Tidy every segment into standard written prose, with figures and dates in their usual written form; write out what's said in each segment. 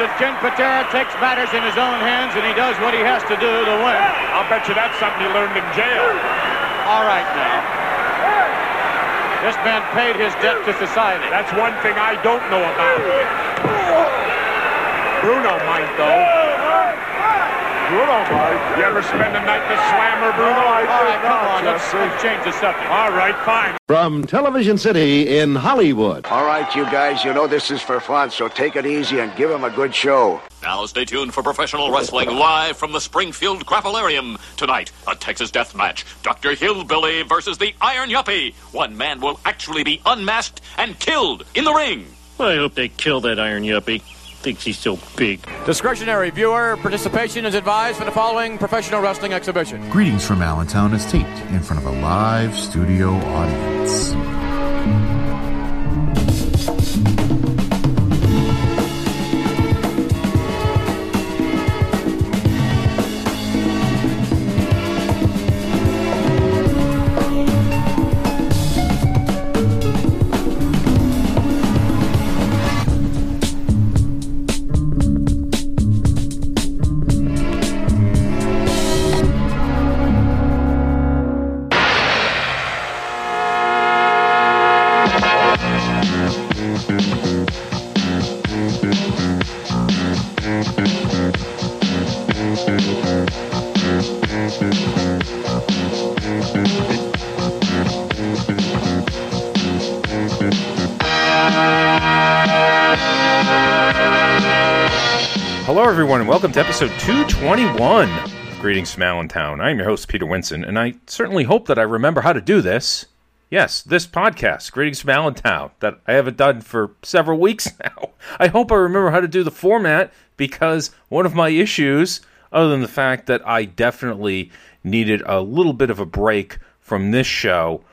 that Ken Patera takes matters in his own hands and he does what he has to do to win. I'll bet you that's something he learned in jail. All right, now. This man paid his debt to society. That's one thing I don't know about. Bruno might, though. Bruno might. You ever spend a night in a slammer, Bruno? All right, come on, let's change the subject. All right, fine. From Television City in Hollywood. All right, you guys, you know this is for fun, so take it easy and give them a good show. Now stay tuned for professional wrestling live from the Springfield Grapplearium. Tonight, a Texas death match. Dr. Hillbilly versus the Iron Yuppie. One man will actually be unmasked and killed in the ring. Well, I hope they kill that Iron Yuppie. Thinks he's so big. Discretionary viewer participation is advised for the following professional wrestling exhibition. Greetings from Allentown is taped in front of a live studio audience. Welcome to episode 221 of Greetings from Allentown. I'm your host, Peter Winson, and I certainly hope that I remember how to do this. Yes, this podcast, Greetings from Allentown, that I haven't done for several weeks now. I hope I remember how to do the format, because one of my issues, other than the fact that I definitely needed a little bit of a break from this show,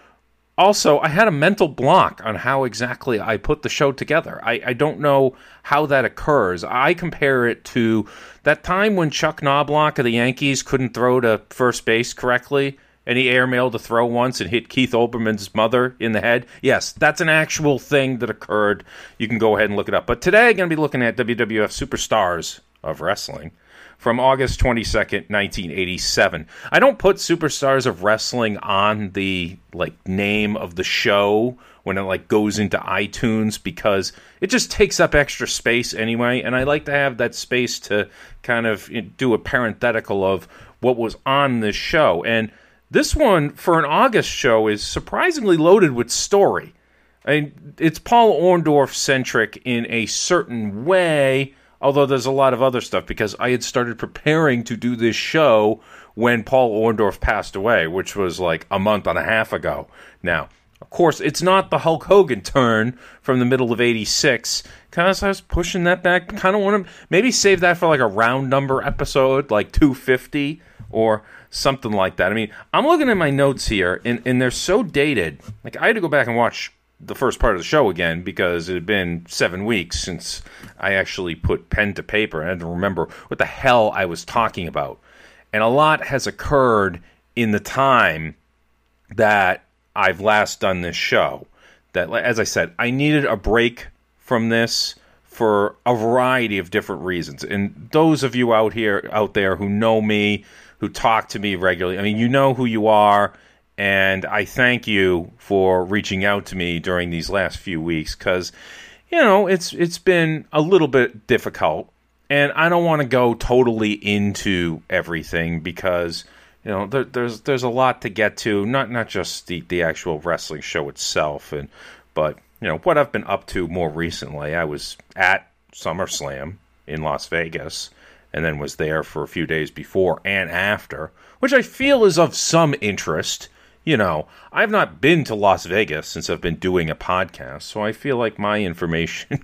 also, I had a mental block on how exactly I put the show together. I don't know how that occurs. I compare it to that time when Chuck Knobloch of the Yankees couldn't throw to first base correctly, and he airmailed a throw once and hit Keith Olbermann's mother in the head. Yes, that's an actual thing that occurred. You can go ahead and look it up. But today I'm going to be looking at WWF Superstars of Wrestling from August 22nd, 1987. I don't put Superstars of Wrestling on the name of the show when it goes into iTunes, because it just takes up extra space anyway, and I like to have that space to kind of do a parenthetical of what was on this show. And this one for an August show is surprisingly loaded with story. I mean, it's Paul Orndorff centric in a certain way, although there's a lot of other stuff, because I had started preparing to do this show when Paul Orndorff passed away, which was a month and a half ago. Now, of course, it's not the Hulk Hogan turn from the middle of 86, because I was pushing that back. Kind of want to maybe save that for a round number episode, 250 or something like that. I mean, I'm looking at my notes here, and they're so dated. I had to go back and watch the first part of the show again, because it had been 7 weeks since I actually put pen to paper, and I had to remember what the hell I was talking about. And a lot has occurred in the time that I've last done this show. That, as I said, I needed a break from this for a variety of different reasons. And those of you out there who know me, who talk to me regularly, I mean, you know who you are. And I thank you for reaching out to me during these last few weeks, because, it's been a little bit difficult. And I don't want to go totally into everything, because, there's a lot to get to, not just the actual wrestling show itself, but, what I've been up to more recently. I was at SummerSlam in Las Vegas, and then was there for a few days before and after, which I feel is of some interest. I've not been to Las Vegas since I've been doing a podcast, so I feel like my information,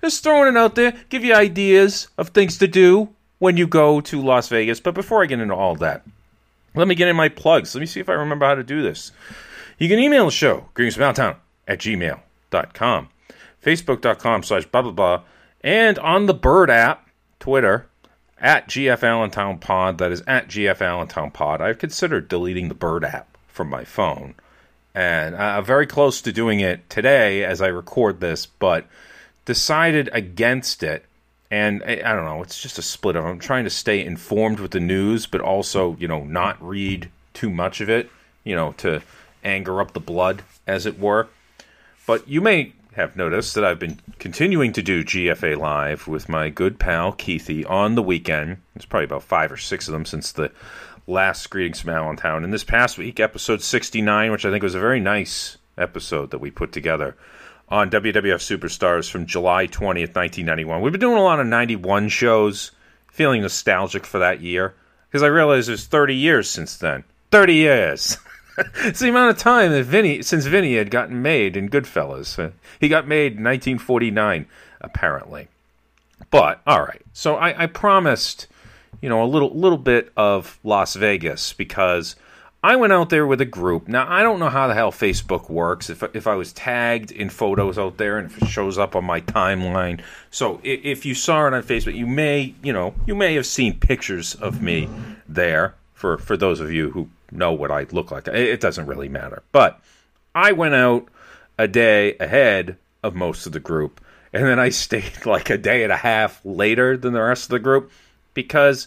just throwing it out there, give you ideas of things to do when you go to Las Vegas. But before I get into all that, let me get in my plugs. Let me see if I remember how to do this. You can email the show, greetingsfromallentown@gmail.com, facebook.com/blah, blah, blah, and on the Bird app, Twitter, @GF Allentown Pod. That is @GF Allentown Pod. I've considered deleting the Bird app from my phone, and I'm very close to doing it today as I record this, but decided against it And I don't know, it's just a split. I'm trying to stay informed with the news, but also, you know, not read too much of it, you know, to anger up the blood, as it were. But you may have noticed that I've been continuing to do GFA Live with my good pal Keithy on the weekend. There's probably about 5 or 6 of them since the last Greetings from Allentown. And this past week, episode 69, which I think was a very nice episode that we put together on WWF Superstars from July 20th, 1991. We've been doing a lot of 91 shows, feeling nostalgic for that year, because I realized it was 30 years since then. 30 years! It's the amount of time that Vinny had gotten made in Goodfellas. He got made in 1949, apparently. But, all right. So I promised, you know, a little bit of Las Vegas, because I went out there with a group. Now, I don't know how the hell Facebook works, if I was tagged in photos out there and if it shows up on my timeline. So if you saw it on Facebook, you may have seen pictures of me there, for those of you who know what I look like. It doesn't really matter. But I went out a day ahead of most of the group, and then I stayed like a day and a half later than the rest of the group, because,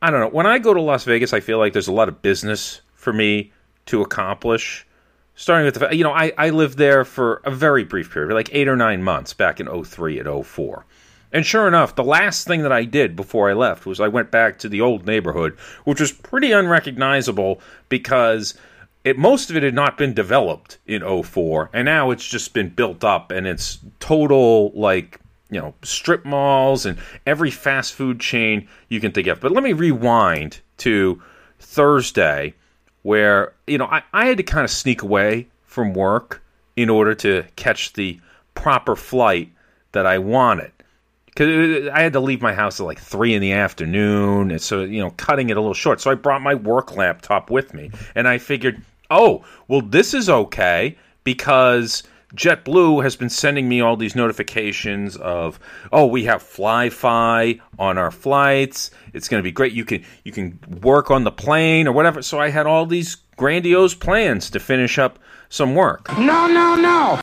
I don't know, when I go to Las Vegas, I feel like there's a lot of business for me to accomplish, starting with the fact, you know, I lived there for a very brief period, like 8 or 9 months back in 2003 and 2004. And sure enough, the last thing that I did before I left was I went back to the old neighborhood, which was pretty unrecognizable because most of it had not been developed in 2004, and now it's just been built up, and it's total, like, you know, strip malls and every fast food chain you can think of. But let me rewind to Thursday, where, you know, I had to kind of sneak away from work in order to catch the proper flight that I wanted. Because I had to leave my house at like 3 in the afternoon, and so, you know, cutting it a little short. So I brought my work laptop with me, and I figured, oh, well, this is okay, because JetBlue has been sending me all these notifications of, oh, we have Fly-Fi on our flights. It's going to be great. You can work on the plane or whatever. So I had all these grandiose plans to finish up some work. No.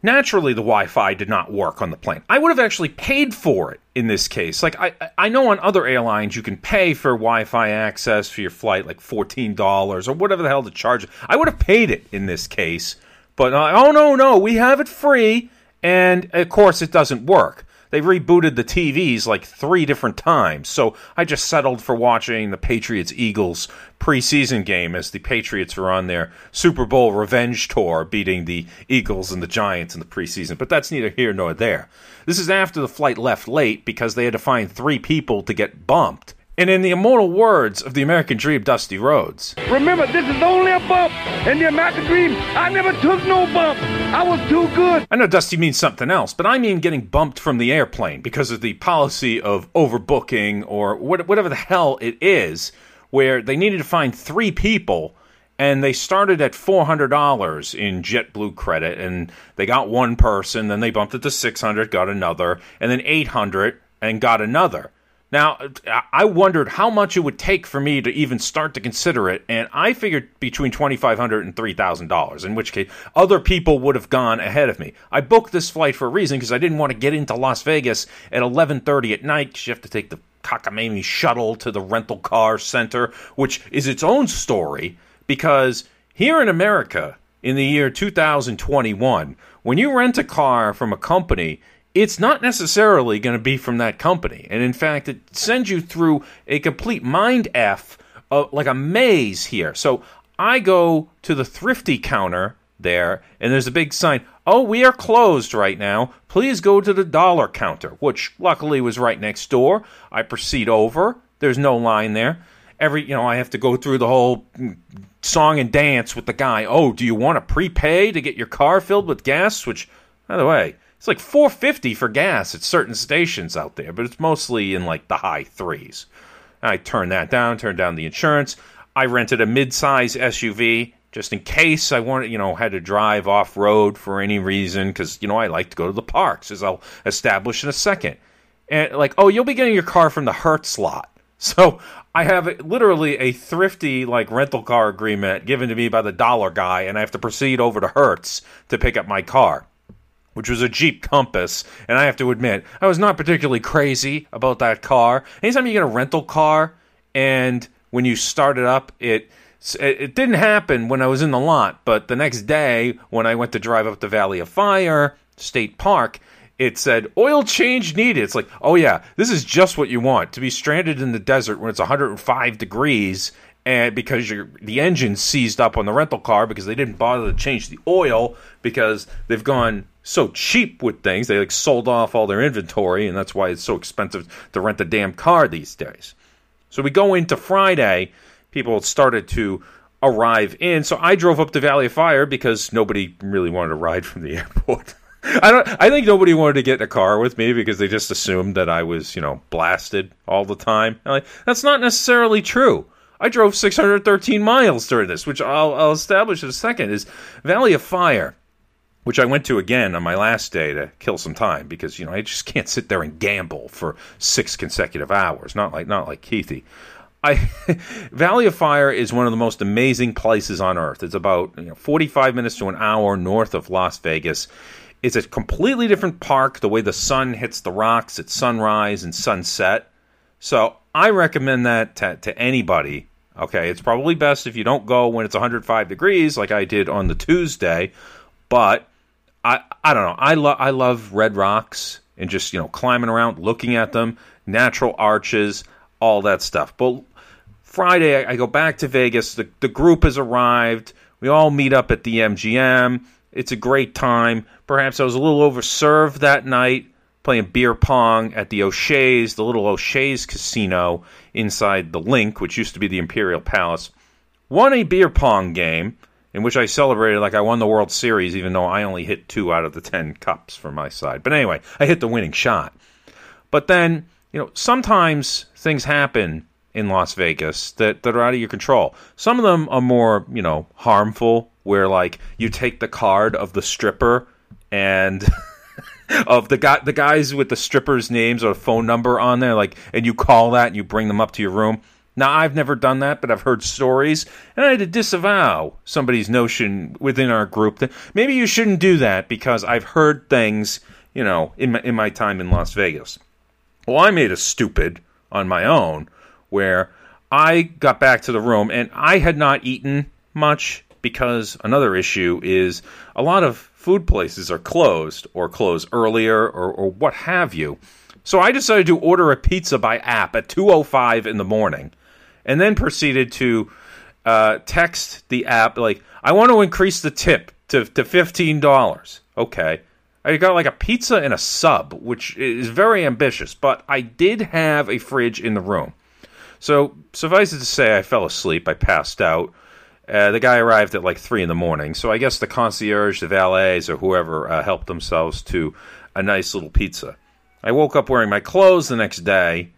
Naturally, the Wi-Fi did not work on the plane. I would have actually paid for it in this case. Like, I know on other airlines you can pay for Wi-Fi access for your flight, like $14 or whatever the hell to charge. I would have paid it in this case. But, oh, no, we have it free, and, of course, it doesn't work. They rebooted the TVs like 3 different times, so I just settled for watching the Patriots-Eagles preseason game as the Patriots were on their Super Bowl revenge tour, beating the Eagles and the Giants in the preseason. But that's neither here nor there. This is after the flight left late because they had to find 3 people to get bumped. And in the immortal words of the American Dream, Dusty Rhodes, remember, this is only a bump. In the American Dream, I never took no bump. I was too good. I know Dusty means something else, but I mean getting bumped from the airplane because of the policy of overbooking or whatever the hell it is, where they needed to find 3 people, and they started at $400 in JetBlue credit, and they got 1 person, then they bumped it to $600, got another, and then $800, and got another. Now, I wondered how much it would take for me to even start to consider it, and I figured between $2,500 and $3,000, in which case other people would have gone ahead of me. I booked this flight for a reason, because I didn't want to get into Las Vegas at 11:30 at night, because you have to take the cockamamie shuttle to the rental car center, which is its own story, because here in America, in the year 2021, when you rent a car from a company, it's not necessarily going to be from that company. And in fact, it sends you through a complete mind F, like a maze here. So I go to the thrifty counter there, and there's a big sign, oh, we are closed right now. Please go to the dollar counter, which luckily was right next door. I proceed over. There's no line there. I have to go through the whole song and dance with the guy. Oh, do you want to prepay to get your car filled with gas? Which, by the way, it's like $4.50 for gas at certain stations out there, but it's mostly in like the high $3s. I turned that down, turned down the insurance. I rented a mid-size SUV just in case I wanted, had to drive off-road for any reason, because, I like to go to the parks, as I'll establish in a second. And like, oh, you'll be getting your car from the Hertz lot. So I have literally a thrifty, like, rental car agreement given to me by the dollar guy, and I have to proceed over to Hertz to pick up my car. which was a Jeep Compass, and I have to admit, I was not particularly crazy about that car. Anytime you get a rental car, and when you start it up, it didn't happen when I was in the lot, but the next day, when I went to drive up the Valley of Fire State Park, it said, oil change needed. It's like, oh yeah, this is just what you want, to be stranded in the desert when it's 105 degrees, and because the engine seized up on the rental car because they didn't bother to change the oil because they've gone so cheap with things. They like sold off all their inventory, and that's why it's so expensive to rent a damn car these days. So we go into Friday. People started to arrive in. So I drove up to Valley of Fire because nobody really wanted to ride from the airport. I think nobody wanted to get in a car with me because they just assumed that I was, blasted all the time. And that's not necessarily true. I drove 613 miles during this, which I'll establish in a second, is Valley of Fire, which I went to again on my last day to kill some time because, I just can't sit there and gamble for 6 consecutive hours, not like Keithy. Valley of Fire is one of the most amazing places on earth. It's about 45 minutes to an hour north of Las Vegas. It's a completely different park, the way the sun hits the rocks at sunrise and sunset. So I recommend that to anybody. Okay, it's probably best if you don't go when it's 105 degrees like I did on the Tuesday. But I don't know. I love red rocks and just, climbing around, looking at them, natural arches, all that stuff. But Friday, I go back to Vegas. The group has arrived. We all meet up at the MGM. It's a great time. Perhaps I was a little overserved that night, playing beer pong at the O'Shea's, the little O'Shea's casino inside the Link, which used to be the Imperial Palace. Won a beer pong game, in which I celebrated like I won the World Series, even though I only hit 2 out of the 10 cups for my side. But anyway, I hit the winning shot. But then, sometimes things happen in Las Vegas that are out of your control. Some of them are more, harmful, where like you take the card of the stripper and of the guys with the strippers' names or phone number on there, like, and you call that and you bring them up to your room. Now, I've never done that, but I've heard stories, and I had to disavow somebody's notion within our group that maybe you shouldn't do that because I've heard things, in my time in Las Vegas. Well, I made a stupid on my own where I got back to the room, and I had not eaten much because another issue is a lot of food places are closed or close earlier or what have you. So I decided to order a pizza by app at 2:05 in the morning. And then proceeded to text the app, like, I want to increase the tip to $15. Okay. I got like a pizza and a sub, which is very ambitious. But I did have a fridge in the room. So suffice it to say, I fell asleep. I passed out. The guy arrived at like 3 in the morning. So I guess the concierge, the valets, or whoever helped themselves to a nice little pizza. I woke up wearing my clothes the next day,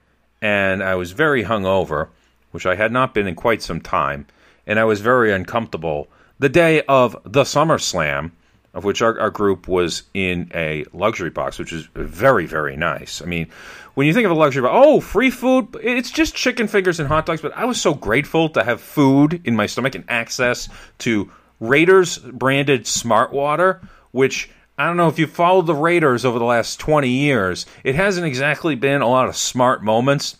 and I was very hungover, which I had not been in quite some time, and I was very uncomfortable. The day of the SummerSlam, of which our group was in a luxury box, which is very, very nice. I mean, when you think of a luxury box, oh, free food, it's just chicken fingers and hot dogs, but I was so grateful to have food in my stomach and access to Raiders-branded smart water, which, I don't know if you followed the Raiders over the last 20 years. It hasn't exactly been a lot of smart moments.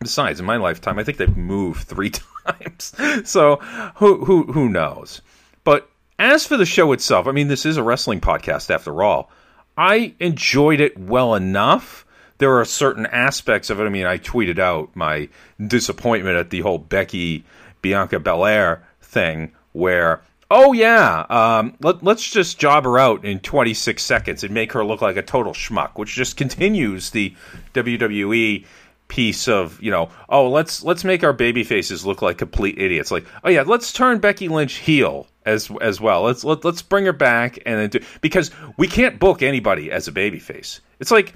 Besides, in my lifetime, I think they've moved 3 times. So, who knows? But as for the show itself, I mean, this is a wrestling podcast after all. I enjoyed it well enough. There are certain aspects of it. I mean, I tweeted out my disappointment at the whole Becky, Bianca Belair thing where, oh, yeah, let's just job her out in 26 seconds and make her look like a total schmuck, which just continues the WWE piece of, oh, let's make our baby faces look like complete idiots. Like, oh, yeah, let's turn Becky Lynch heel as well. Let's bring her back. And then because we can't book anybody as a baby face. It's like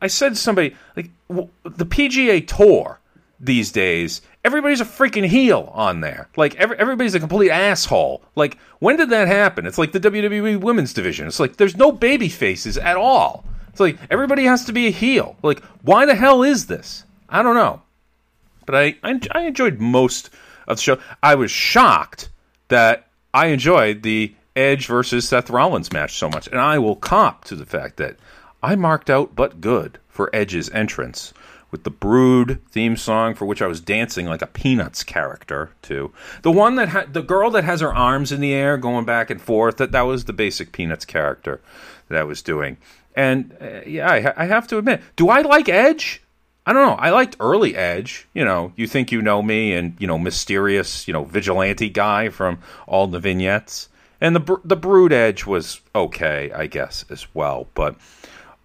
I said to somebody, like, the PGA Tour these days, everybody's a freaking heel on there. Like, everybody's a complete asshole. Like, when did that happen? It's like the WWE Women's Division. It's like, there's no baby faces at all. It's like, everybody has to be a heel. Like, why the hell is this? I don't know. But I enjoyed most of the show. I was shocked that I enjoyed the Edge versus Seth Rollins match so much, and I will cop to the fact that I marked out but good for Edge's entrance with the Brood theme song, for which I was dancing like a Peanuts character to. The one that the girl that has her arms in the air going back and forth, that was the basic Peanuts character that I was doing. And I have to admit, do I like Edge? I don't know. I liked early Edge, You Think You Know Me, and, mysterious, vigilante guy from all the vignettes. And the Brood Edge was okay, I guess, as well. But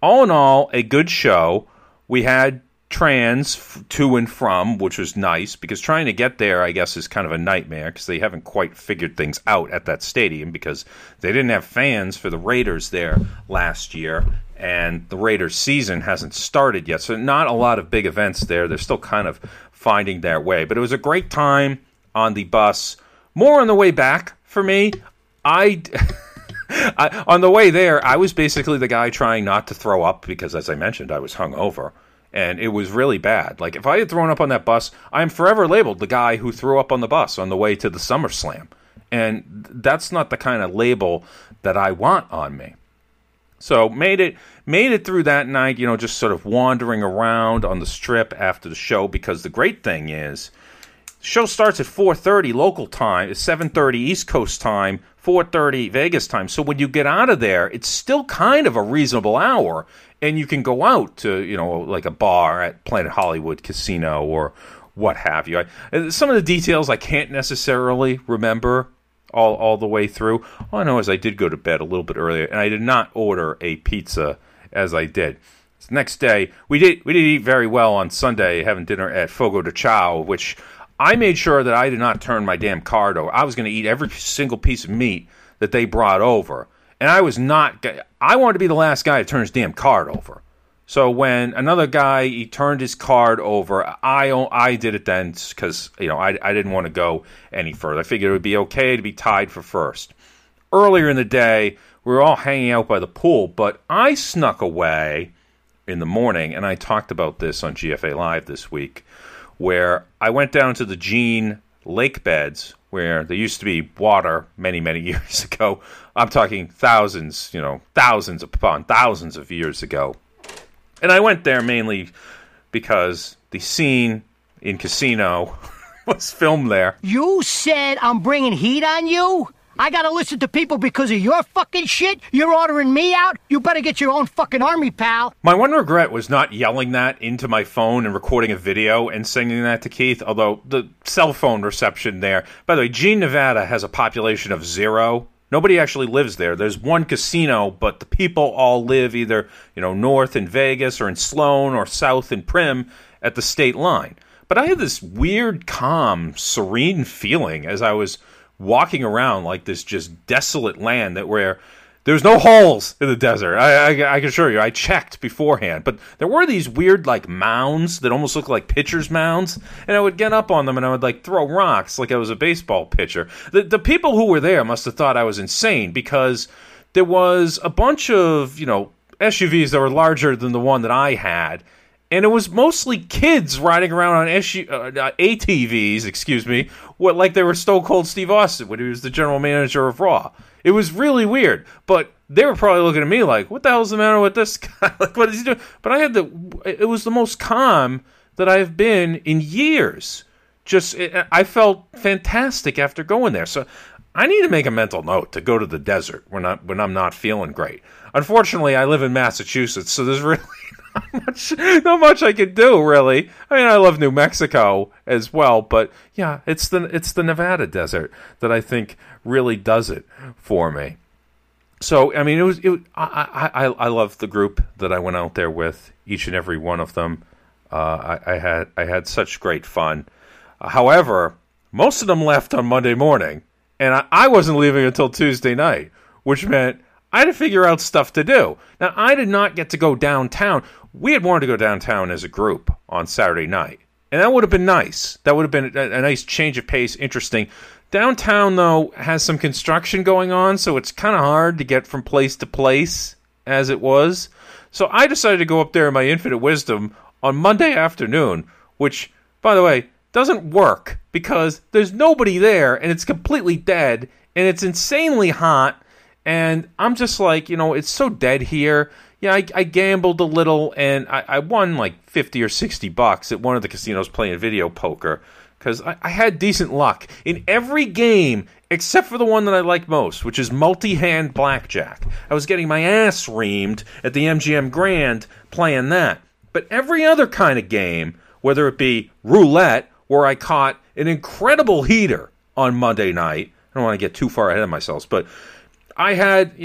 all in all, a good show. We had trans to and from, which was nice, because trying to get there, I guess, is kind of a nightmare, because they haven't quite figured things out at that stadium, because they didn't have fans for the Raiders there last year, and the Raiders season hasn't started yet, so not a lot of big events there. They're still kind of finding their way, but it was a great time on the bus. More on the way back for me. On the way there, I was basically the guy trying not to throw up, because, as I mentioned, I was hungover. And it was really bad. Like, if I had thrown up on that bus, I'm forever labeled the guy who threw up on the bus on the way to the SummerSlam. And that's not the kind of label that I want on me. So made it through that night, just sort of wandering around on the strip after the show. Because the great thing is, the show starts at 4:30 local time. It's 7:30 East Coast time, 4:30 Vegas time. So when you get out of there, it's still kind of a reasonable hour. And you can go out to, like a bar at Planet Hollywood Casino or what have you. Some of the details I can't necessarily remember all the way through. All I know is I did go to bed a little bit earlier, and I did not order a pizza as I did. So the next day, we did eat very well on Sunday, having dinner at Fogo de Chao, which I made sure that I did not turn my damn card over. I was going to eat every single piece of meat that they brought over. And I wanted to be the last guy to turn his damn card over. So when another guy, he turned his card over, I did it then because, I didn't want to go any further. I figured it would be okay to be tied for first. Earlier in the day, we were all hanging out by the pool, but I snuck away in the morning, and I talked about this on GFA Live this week, where I went down to the Jean lake beds, where there used to be water many, many years ago. I'm talking thousands, thousands upon thousands of years ago. And I went there mainly because the scene in Casino was filmed there. You said I'm bringing heat on you? I gotta listen to people because of your fucking shit? You're ordering me out? You better get your own fucking army, pal. My one regret was not yelling that into my phone and recording a video and sending that to Keith, although the cell phone reception there. By the way, Jean, Nevada has a population of 0. Nobody actually lives there. There's one casino, but the people all live either, north in Vegas or in Sloan or south in Prim at the state line. But I had this weird, calm, serene feeling as I was walking around like this just desolate land where there's no holes in the desert. I can assure you, I checked beforehand. But there were these weird, mounds that almost looked like pitcher's mounds. And I would get up on them and I would, throw rocks like I was a baseball pitcher. The people who were there must have thought I was insane, because there was a bunch of, SUVs that were larger than the one that I had. And it was mostly kids riding around on ATVs, like they were Stone Cold Steve Austin when he was the general manager of Raw. It was really weird, but they were probably looking at me like, what the hell's the matter with this guy? What is he doing? But it was the most calm that I've been in years. I felt fantastic after going there. So I need to make a mental note to go to the desert when I'm not feeling great. Unfortunately, I live in Massachusetts, so there's really not much I could do, really. I mean, I love New Mexico as well, but yeah, it's the Nevada desert that I think really does it for me. So I mean, I love the group that I went out there with, each and every one of them. I had such great fun. However, most of them left on Monday morning, and I wasn't leaving until Tuesday night, which meant I had to figure out stuff to do. Now, I did not get to go downtown. We had wanted to go downtown as a group on Saturday night, and that would have been nice. That would have been a nice change of pace, interesting. Downtown, though, has some construction going on, so it's kind of hard to get from place to place as it was. So I decided to go up there in my infinite wisdom on Monday afternoon, which, by the way, doesn't work because there's nobody there, and it's completely dead, and it's insanely hot, And I'm just like, you know, it's so dead here. Yeah, I gambled a little, and I won like $50 or $60 at one of the casinos playing video poker, because I had decent luck in every game except for the one that I like most, which is multi-hand blackjack. I was getting my ass reamed at the MGM Grand playing that. But every other kind of game, whether it be roulette, where I caught an incredible heater on Monday night. I don't want to get too far ahead of myself, but I had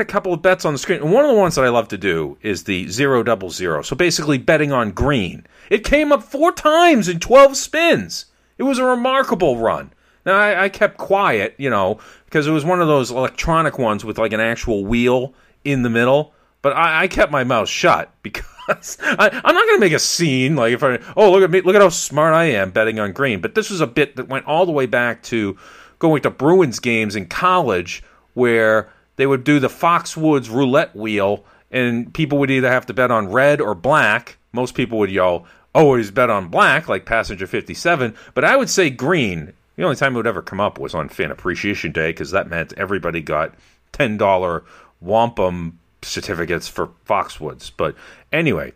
a couple of bets on the screen. And one of the ones that I love to do is the 0-0-0. So basically betting on green. It came up 4 times in 12 spins. It was a remarkable run. Now, I kept quiet, you know, because it was one of those electronic ones with like an actual wheel in the middle. But I kept my mouth shut because I'm not going to make a scene. Like, if look at me, look at how smart I am betting on green. But this was a bit that went all the way back to going to Bruins games in college, where they would do the Foxwoods roulette wheel, and people would either have to bet on red or black. Most people would yell, always bet on black, like Passenger 57, but I would say green. The only time it would ever come up was on Fan Appreciation Day, because that meant everybody got $10 wampum certificates for Foxwoods. But anyway,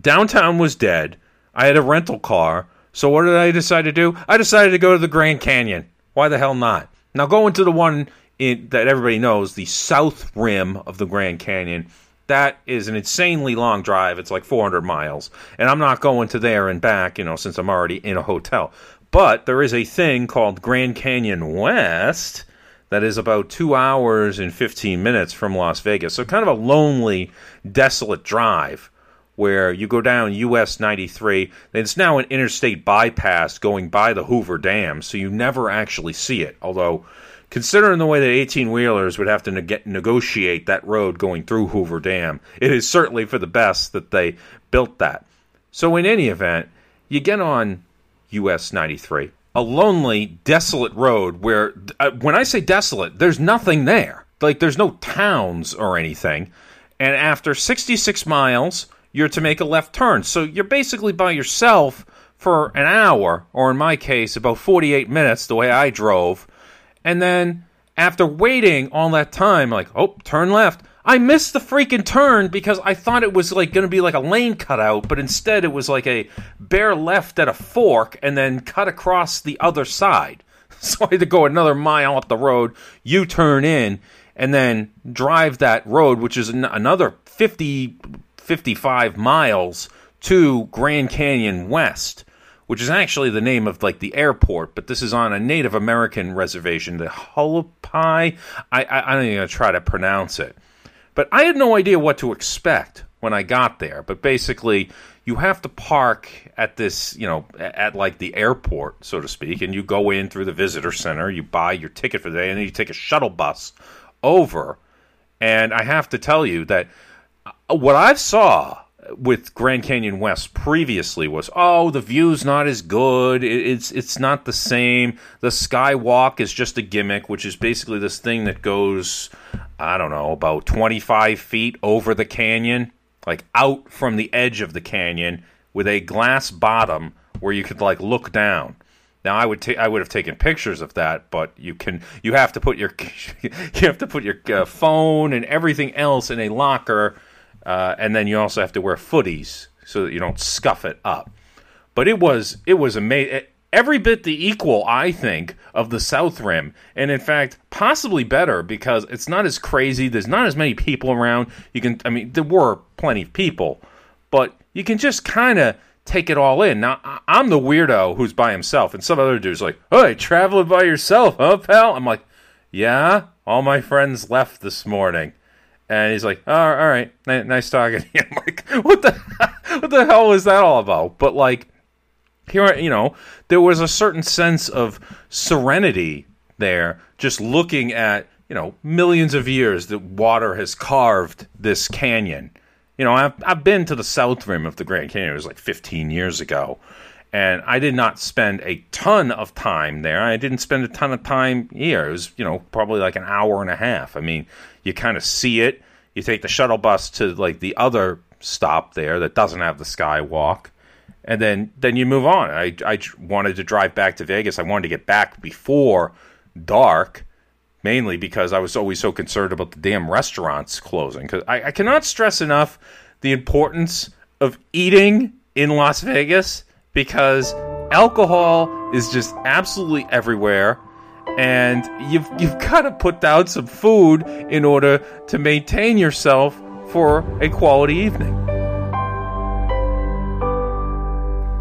downtown was dead. I had a rental car, so what did I decide to do? I decided to go to the Grand Canyon. Why the hell not? Now, going to the one that everybody knows, the south rim of the Grand Canyon, that is an insanely long drive. It's like 400 miles. And I'm not going to there and back, you know, since I'm already in a hotel. But there is a thing called Grand Canyon West that is about 2 hours and 15 minutes from Las Vegas. So kind of a lonely, desolate drive where you go down US 93. It's now an interstate bypass going by the Hoover Dam, so you never actually see it. Although, considering the way that 18-wheelers would have to negotiate that road going through Hoover Dam, it is certainly for the best that they built that. So in any event, you get on US 93, a lonely, desolate road where, when I say desolate, there's nothing there. Like, there's no towns or anything. And after 66 miles, you're to make a left turn. So you're basically by yourself for an hour, or in my case, about 48 minutes, the way I drove. And then, after waiting all that time, like, oh, turn left. I missed the freaking turn because I thought it was like going to be like a lane cutout, but instead it was like a bare left at a fork and then cut across the other side. So I had to go another mile up the road, U-turn in, and then drive that road, which is another 50, 55 miles to Grand Canyon West, which is actually the name of, like, the airport, but this is on a Native American reservation, the Holopai. I'm not even going to try to pronounce it. But I had no idea what to expect when I got there. But basically, you have to park at this, you know, at, like, the airport, so to speak, and you go in through the visitor center, you buy your ticket for the day, and then you take a shuttle bus over. And I have to tell you that what I saw with Grand Canyon West previously was, oh, the view's not as good, it's not the same, the skywalk is just a gimmick, which is basically this thing that goes, I don't know, about 25 feet over the canyon, like out from the edge of the canyon, with a glass bottom where you could, like, look down. Now, I would have taken pictures of that, but you have to put your phone and everything else in a locker. And then you also have to wear footies so that you don't scuff it up. But it was amazing. Every bit the equal, I think, of the South Rim. And in fact, possibly better, because it's not as crazy. There's not as many people around. There were plenty of people, but you can just kind of take it all in. Now, I'm the weirdo who's by himself. And some other dude's like, hey, traveling by yourself, huh, pal? I'm like, yeah, all my friends left this morning. And he's like, oh, all right, nice talking to you. I'm like, what the hell is that all about? But, like, here, you know, there was a certain sense of serenity there, just looking at, you know, millions of years that water has carved this canyon. You know, I've been to the south rim of the Grand Canyon. It was like 15 years ago. And I did not spend a ton of time there. I didn't spend a ton of time here. It was, you know, probably like an hour and a half. I mean, you kind of see it. You take the shuttle bus to, like, the other stop there that doesn't have the skywalk. And then you move on. I wanted to drive back to Vegas. I wanted to get back before dark. mainly because I was always so concerned about the damn restaurants closing. Because I cannot stress enough the importance of eating in Las Vegas, because alcohol is just absolutely everywhere. And you've got to put down some food in order to maintain yourself for a quality evening.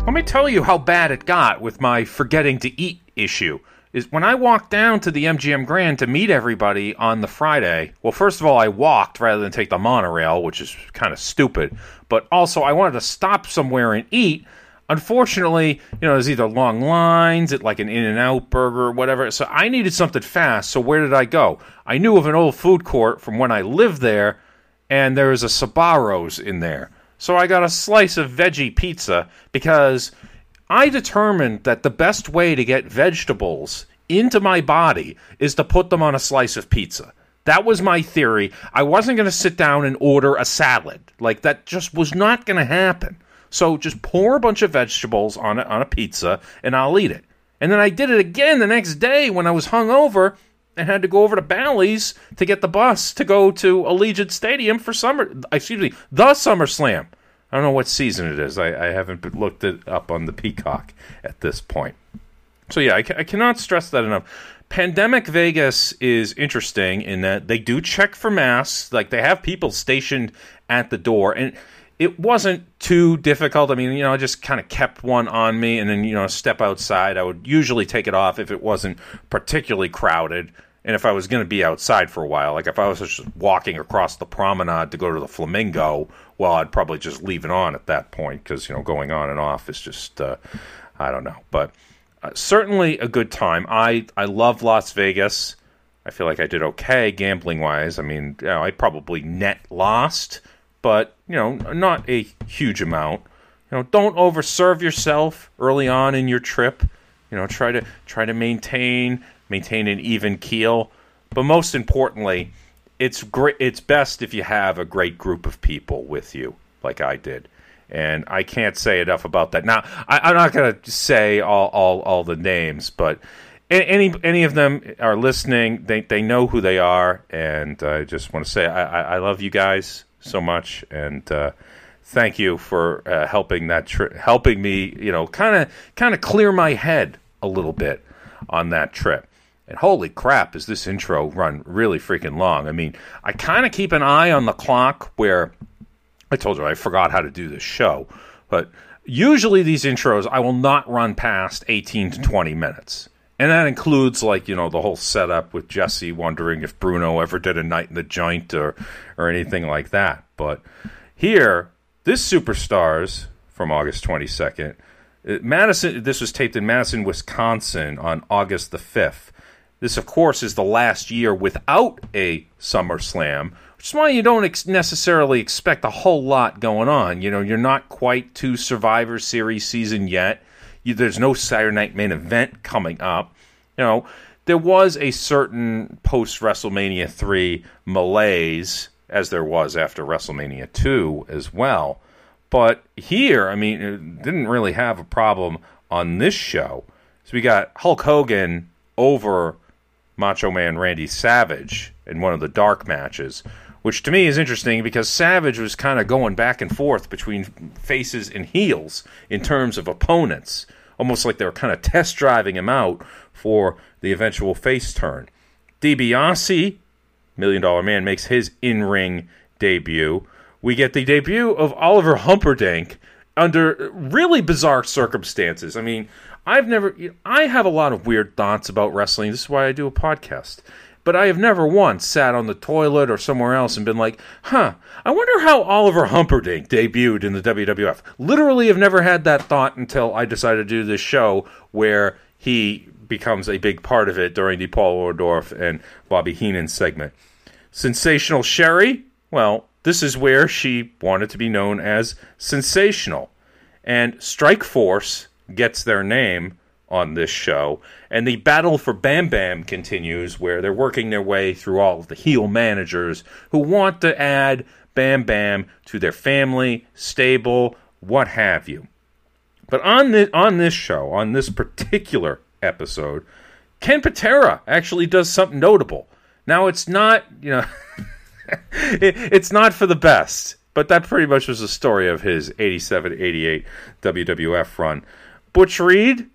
Let me tell you how bad it got with my forgetting to eat issue. Is when I walked down to the MGM Grand to meet everybody on the Friday, well, first of all, I walked rather than take the monorail, which is kind of stupid. But also, I wanted to stop somewhere and eat. Unfortunately, there's either long lines at like an In-N-Out burger or whatever. So I needed something fast. So where did I go? I knew of an old food court from when I lived there, and there was a Sbarro's in there. So I got a slice of veggie pizza because I determined that the best way to get vegetables into my body is to put them on a slice of pizza. That was my theory. I wasn't going to sit down and order a salad. Like, that just was not going to happen. So just pour a bunch of vegetables on a pizza, and I'll eat it. And then I did it again the next day when I was hungover and had to go over to Bally's to get the bus to go to Allegiant Stadium for the SummerSlam. I don't know what season it is. I haven't looked it up on the Peacock at this point. So yeah, I cannot stress that enough. Pandemic Vegas is interesting in that they do check for masks. Like, they have people stationed at the door, and it wasn't too difficult. I mean, I just kind of kept one on me, and then, step outside. I would usually take it off if it wasn't particularly crowded, and if I was going to be outside for a while. Like, if I was just walking across the promenade to go to the Flamingo, well, I'd probably just leave it on at that point, because, going on and off is just, I don't know. But certainly a good time. I love Las Vegas. I feel like I did okay gambling-wise. I mean, I probably net lost, but, not a huge amount. Don't overserve yourself early on in your trip. Try to maintain an even keel. But most importantly, it's great. It's best if you have a great group of people with you, like I did. And I can't say enough about that. Now, I'm not going to say all the names, but any of them are listening. They know who they are, and I just want to say I love you guys so much, and thank you for helping me, kind of clear my head a little bit on that trip. And holy crap, is this intro run really freaking long? I mean, I kind of keep an eye on the clock. Where I told you I forgot how to do this show, but usually these intros I will not run past 18 to 20 minutes. And that includes, like, the whole setup with Jesse wondering if Bruno ever did a night in the joint or anything like that. But here, this Superstars from August 22nd, Madison. This was taped in Madison, Wisconsin on August the 5th. This, of course, is the last year without a SummerSlam, which is why you don't necessarily expect a whole lot going on. You're not quite to Survivor Series season yet. There's no Saturday Night Main Event coming up. There was a certain post-WrestleMania 3 malaise, as there was after WrestleMania 2 as well. But here, I mean, it didn't really have a problem on this show. So we got Hulk Hogan over Macho Man Randy Savage in one of the dark matches, which to me is interesting because Savage was kind of going back and forth between faces and heels in terms of opponents, almost like they were kind of test driving him out for the eventual face turn. DiBiase, Million Dollar Man, makes his in-ring debut. We get the debut of Oliver Humperdink under really bizarre circumstances. I mean, I have a lot of weird thoughts about wrestling. This is why I do a podcast. But I have never once sat on the toilet or somewhere else and been like, I wonder how Oliver Humperdink debuted in the WWF. Literally have never had that thought until I decided to do this show where he becomes a big part of it during the Paul Orndorff and Bobby Heenan segment. Sensational Sherry? Well, this is where she wanted to be known as Sensational. And Strike Force gets their name on this show, and the battle for Bam Bam continues, where they're working their way through all of the heel managers who want to add Bam Bam to their family, stable, what have you. But on this particular episode, Ken Patera actually does something notable. Now, it's not, you know, it's not for the best, but that pretty much was the story of his 87-88 WWF run. Butch Reed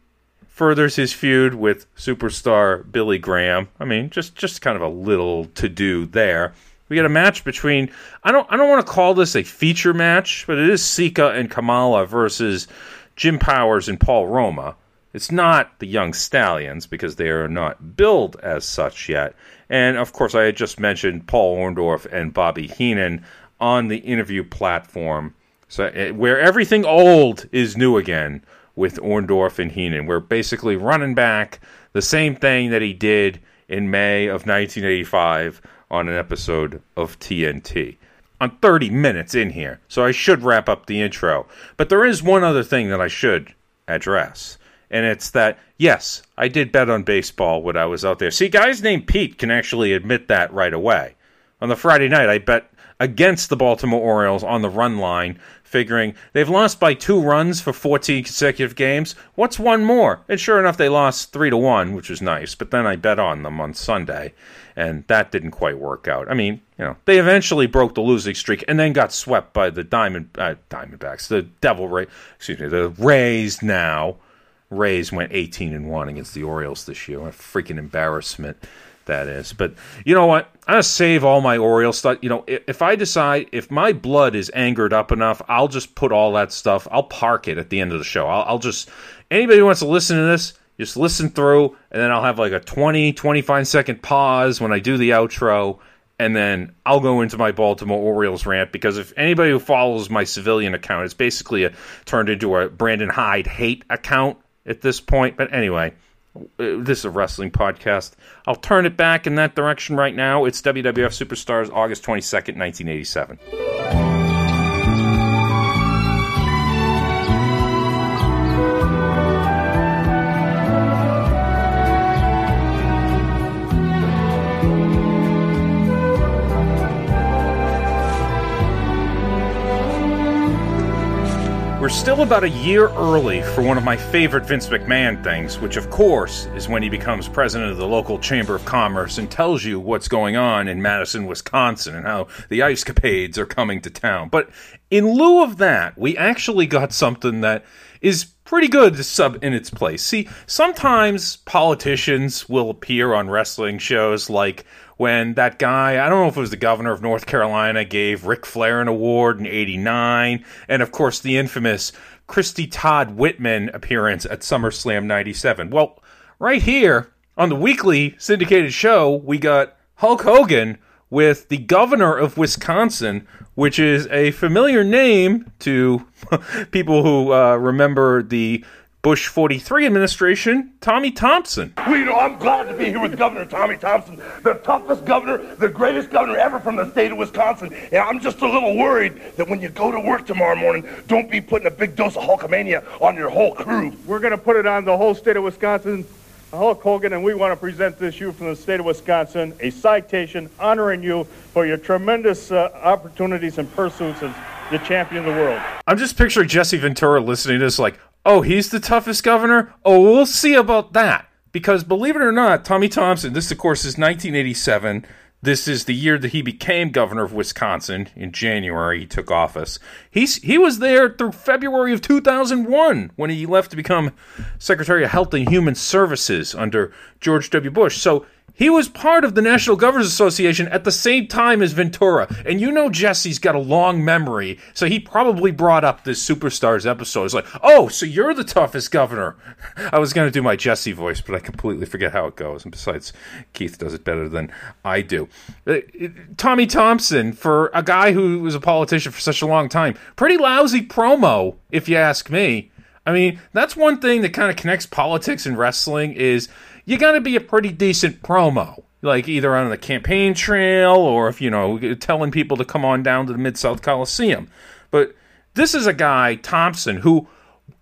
furthers his feud with Superstar Billy Graham. I mean, just kind of a little to-do there. We get a match between, I don't want to call this a feature match, but it is Sika and Kamala versus Jim Powers and Paul Roma. It's not the Young Stallions, because they are not billed as such yet. And, of course, I had just mentioned Paul Orndorff and Bobby Heenan on the interview platform, so where everything old is new again with Orndorff and Heenan. We're basically running back the same thing that he did in May of 1985 on an episode of TNT. I'm 30 minutes in here, so I should wrap up the intro. But there is one other thing that I should address, and it's that, yes, I did bet on baseball when I was out there. See, guys named Pete can actually admit that right away. On the Friday night, I bet against the Baltimore Orioles on the run line, figuring they've lost by 2 runs for 14 consecutive games. What's one more? And sure enough, they lost 3-1, which was nice. But then I bet on them on Sunday, and that didn't quite work out. I mean, you know, they eventually broke the losing streak and then got swept by the Diamondbacks, the the Rays now. Rays went 18-1 against the Orioles this year. What a freaking embarrassment that is. But you know what? I'm going to save all my Orioles stuff. You know, if I decide, if my blood is angered up enough, I'll just put all that stuff, I'll park it at the end of the show. I'll just, anybody who wants to listen to this, just listen through, and then I'll have like a 20, 25-second pause when I do the outro, and then I'll go into my Baltimore Orioles rant, because if anybody who follows my civilian account, it's basically turned into a Brandon Hyde hate account at this point. But anyway, this is a wrestling podcast. I'll turn it back in that direction right now. It's WWF Superstars, August 22nd, 1987. We're still about a year early for one of my favorite Vince McMahon things, which of course is when he becomes president of the local Chamber of Commerce and tells you what's going on in Madison, Wisconsin, and how the ice capades are coming to town. But in lieu of that, we actually got something that is pretty good to sub in its place. See, sometimes politicians will appear on wrestling shows, like when that guy, I don't know if it was the governor of North Carolina, gave Ric Flair an award in 89. And, of course, the infamous Christy Todd Whitman appearance at SummerSlam 97. Well, right here on the weekly syndicated show, we got Hulk Hogan with the governor of Wisconsin, which is a familiar name to people who remember the Bush 43 administration, Tommy Thompson. I'm glad to be here with Governor Tommy Thompson, the toughest governor, the greatest governor ever from the state of Wisconsin. And I'm just a little worried that when you go to work tomorrow morning, don't be putting a big dose of Hulkamania on your whole crew. We're going to put it on the whole state of Wisconsin, Hulk Hogan, and we want to present this to you from the state of Wisconsin, a citation honoring you for your tremendous opportunities and pursuits as the champion of the world. I'm just picturing Jesse Ventura listening to this like, oh, he's the toughest governor? Oh, we'll see about that. Because believe it or not, Tommy Thompson, this, of course, is 1987. This is the year that he became governor of Wisconsin. In January, he took office. He was there through February of 2001 when he left to become Secretary of Health and Human Services under George W. Bush. So he was part of the National Governors Association at the same time as Ventura. And you know Jesse's got a long memory, so he probably brought up this Superstars episode. It's like, oh, so you're the toughest governor. I was going to do my Jesse voice, but I completely forget how it goes. And besides, Keith does it better than I do. Tommy Thompson, for a guy who was a politician for such a long time, pretty lousy promo, if you ask me. I mean, that's one thing that kind of connects politics and wrestling is you got to be a pretty decent promo, like either on the campaign trail or if, you know, telling people to come on down to the Mid-South Coliseum. But this is a guy, Thompson, who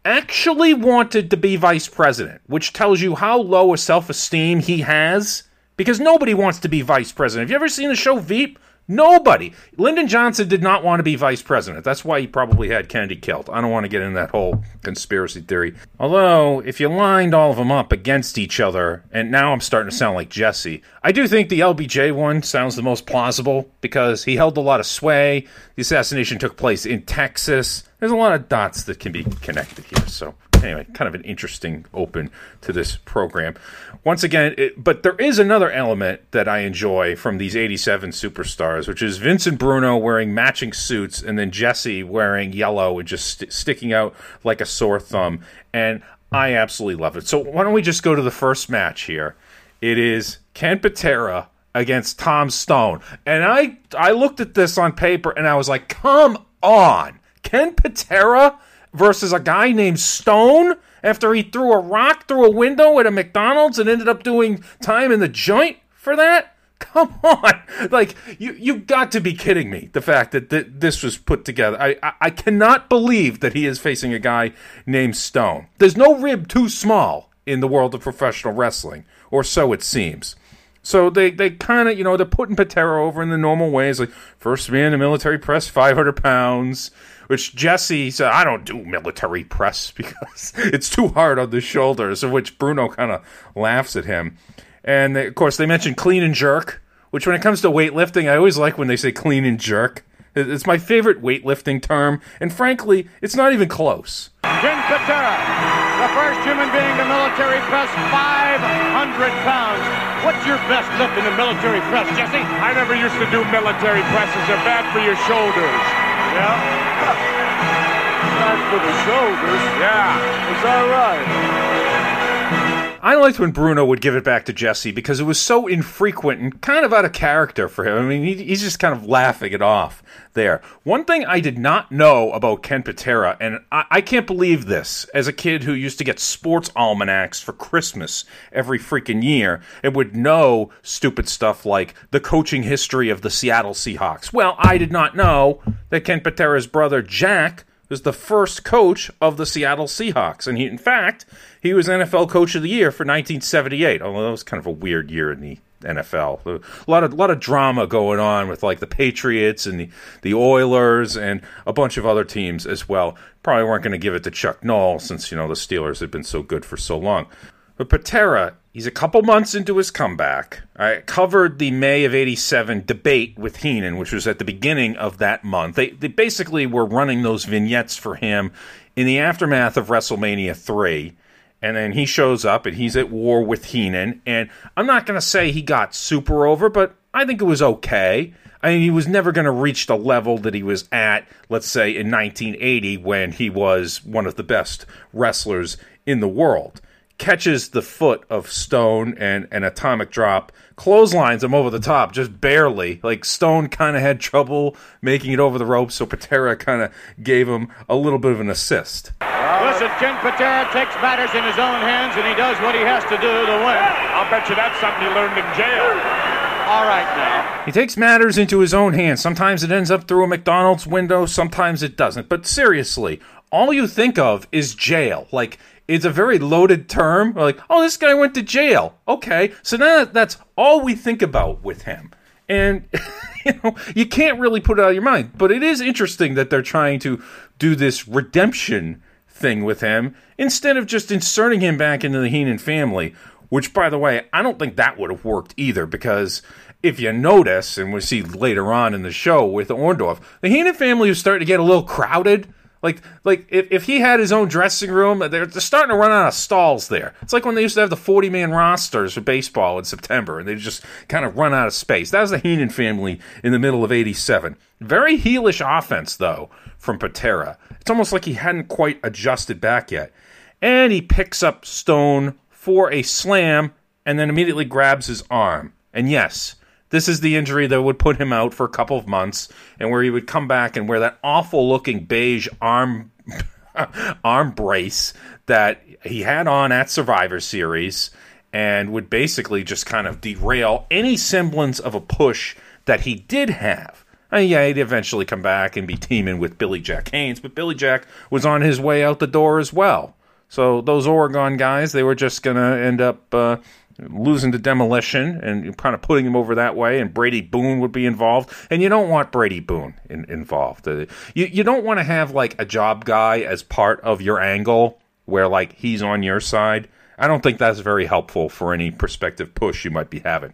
actually wanted to be vice president, which tells you how low a self-esteem he has, because nobody wants to be vice president. Have you ever seen the show Veep? Nobody. Lyndon Johnson did not want to be vice president. That's why he probably had Kennedy killed. I don't want to get into that whole conspiracy theory. Although, if you lined all of them up against each other, and now I'm starting to sound like Jesse, I do think the LBJ one sounds the most plausible because he held a lot of sway. The assassination took place in Texas. There's a lot of dots that can be connected here, so... Anyway, kind of an interesting open to this program. Once again, but there is another element that I enjoy from these 87 superstars, which is Vince and Bruno wearing matching suits and then Jesse wearing yellow and just sticking out like a sore thumb. And I absolutely love it. So why don't we just go to the first match here? It is Ken Patera against Tom Stone. And I looked at this on paper and I was like, come on, Ken Patera versus a guy named Stone after he threw a rock through a window at a McDonald's and ended up doing time in the joint for that? Come on. Like, you've got to be kidding me, the fact that this was put together. I cannot believe that he is facing a guy named Stone. There's no rib too small in the world of professional wrestling, or so it seems. So they kind of, they're putting Patera over in the normal ways, like first man in military press, 500 pounds, which Jesse said, I don't do military press because it's too hard on the shoulders, of which Bruno kind of laughs at him. And, of course, they mentioned clean and jerk, which when it comes to weightlifting, I always like when they say clean and jerk. It's my favorite weightlifting term, and frankly, it's not even close. Ken Patera, the first human being to military press 500 pounds. What's your best lift in the military press, Jesse? I never used to do military presses. They're bad for your shoulders. Yeah? Bad for the shoulders? Yeah. It's all right. I liked when Bruno would give it back to Jesse because it was so infrequent and kind of out of character for him. I mean, he's just kind of laughing it off there. One thing I did not know about Ken Patera, and I can't believe this, as a kid who used to get sports almanacs for Christmas every freaking year and would know stupid stuff like the coaching history of the Seattle Seahawks. Well, I did not know that Ken Patera's brother Jack was the first coach of the Seattle Seahawks. And he was NFL Coach of the Year for 1978, although that was kind of a weird year in the NFL. A lot of drama going on with like the Patriots and the Oilers and a bunch of other teams as well. Probably weren't going to give it to Chuck Noll since, the Steelers had been so good for so long. But Patera, he's a couple months into his comeback. I covered the May of 87 debate with Heenan, which was at the beginning of that month. They basically were running those vignettes for him in the aftermath of WrestleMania 3. And then he shows up, and he's at war with Heenan. And I'm not going to say he got super over, but I think it was okay. I mean, he was never going to reach the level that he was at, let's say, in 1980 when he was one of the best wrestlers in the world. Catches the foot of Stone and an atomic drop. Clotheslines him over the top, just barely. Like, Stone kind of had trouble making it over the ropes, so Patera kind of gave him a little bit of an assist. Listen, Ken Patera takes matters in his own hands, and he does what he has to do to win. I'll bet you that's something you learned in jail. All right, now. He takes matters into his own hands. Sometimes it ends up through a McDonald's window, sometimes it doesn't. But seriously, all you think of is jail. Like, it's a very loaded term. Like, oh, this guy went to jail. Okay, so now that's all we think about with him. And, you can't really put it out of your mind. But it is interesting that they're trying to do this redemption thing with him instead of just inserting him back into the Heenan family, which, by the way, I don't think that would have worked either because if you notice, and we'll see later on in the show with Orndorff, the Heenan family was starting to get a little crowded. Like if he had his own dressing room, they're starting to run out of stalls there. It's like when they used to have the 40-man rosters for baseball in September, and they just kind of run out of space. That was the Heenan family in the middle of 87. Very heelish offense, though, from Patera. It's almost like he hadn't quite adjusted back yet. And he picks up Stone for a slam and then immediately grabs his arm. And yes, this is the injury that would put him out for a couple of months and where he would come back and wear that awful-looking beige arm brace that he had on at Survivor Series and would basically just kind of derail any semblance of a push that he did have. And yeah, he'd eventually come back and be teaming with Billy Jack Haynes, but Billy Jack was on his way out the door as well. So those Oregon guys, they were just going to end up losing to Demolition and kind of putting him over that way, and Brady Boone would be involved. And you don't want Brady Boone involved. You don't want to have, like, a job guy as part of your angle where, like, he's on your side. I don't think that's very helpful for any prospective push you might be having.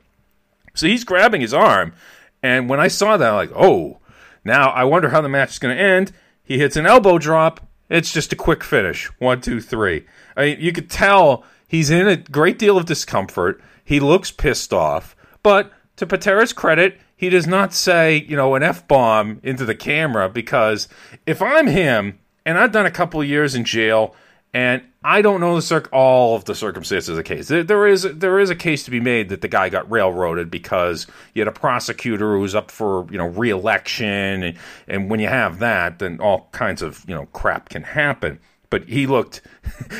So he's grabbing his arm, and when I saw that, I'm like, oh, now I wonder how the match is going to end. He hits an elbow drop. It's just a quick finish. 1, 2, 3. I mean, you could tell he's in a great deal of discomfort. He looks pissed off. But to Patera's credit, he does not say, you know, an F-bomb into the camera, because if I'm him, and I've done a couple of years in jail, and I don't know all of the circumstances of the case. There is a case to be made that the guy got railroaded because you had a prosecutor who was up for, you know, re-election, and when you have that, then all kinds of, you know, crap can happen. But he looked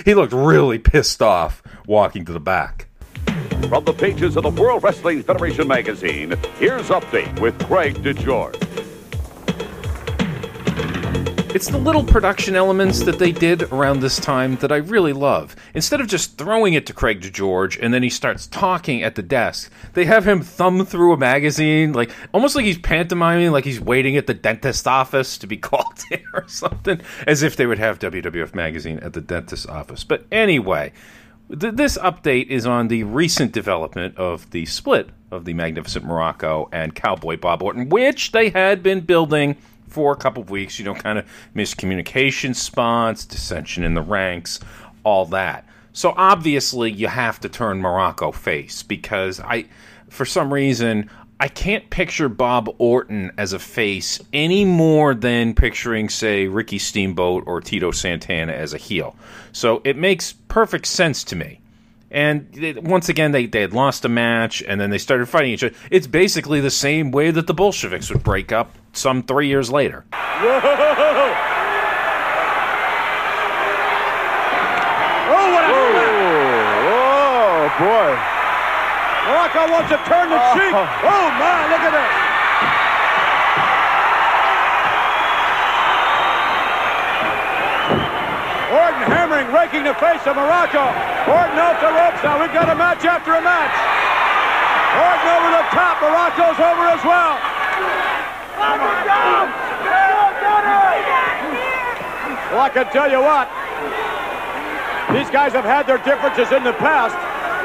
really pissed off walking to the back. From the pages of the World Wrestling Federation magazine, here's Update with Craig DeGeorge. It's the little production elements that they did around this time that I really love. Instead of just throwing it to Craig DeGeorge and then he starts talking at the desk, they have him thumb through a magazine, like almost like he's pantomiming, like he's waiting at the dentist's office to be called in or something, as if they would have WWF magazine at the dentist's office. But anyway, this update is on the recent development of the split of the Magnificent Morocco and Cowboy Bob Orton, which they had been building for a couple of weeks, you know, kind of miscommunication spots, dissension in the ranks, all that. So obviously you have to turn Morocco face, because for some reason, I can't picture Bob Orton as a face any more than picturing, say, Ricky Steamboat or Tito Santana as a heel. So it makes perfect sense to me. And once again, they had lost a match, and then they started fighting each other. It's basically the same way that the Bolsheviks would break up some 3 years later. Whoa! Oh, what a Whoa. Whoa, boy. Morocco wants to turn the cheek. Oh, my, look at that. Orton hammering, raking the face of Morocco. Orton off the ropes now. We've got a match after a match. Orton over the top. Morocco's over as well. Well, I can tell you what. These guys have had their differences in the past.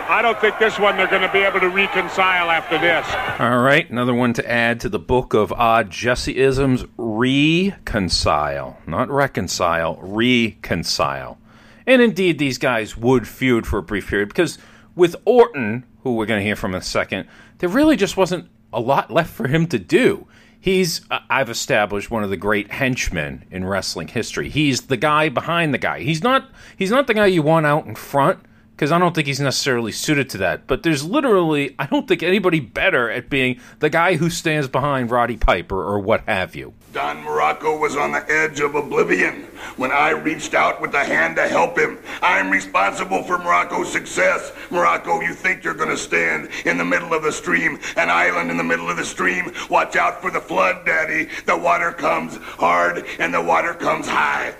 I don't think this one they're going to be able to reconcile after this. All right, another one to add to the book of odd Jesse-isms, reconcile. Not reconcile, reconcile. And indeed, these guys would feud for a brief period, because with Orton, who we're going to hear from in a second, there really just wasn't a lot left for him to do. He's, I've established, one of the great henchmen in wrestling history. He's the guy behind the guy. He's not the guy you want out in front, because I don't think he's necessarily suited to that. But there's literally, I don't think anybody better at being the guy who stands behind Roddy Piper or what have you. Don Morocco was on the edge of oblivion when I reached out with a hand to help him. I'm responsible for Morocco's success. Morocco, you think you're going to stand in the middle of the stream, an island in the middle of the stream. Watch out for the flood, Daddy. The water comes hard and the water comes high.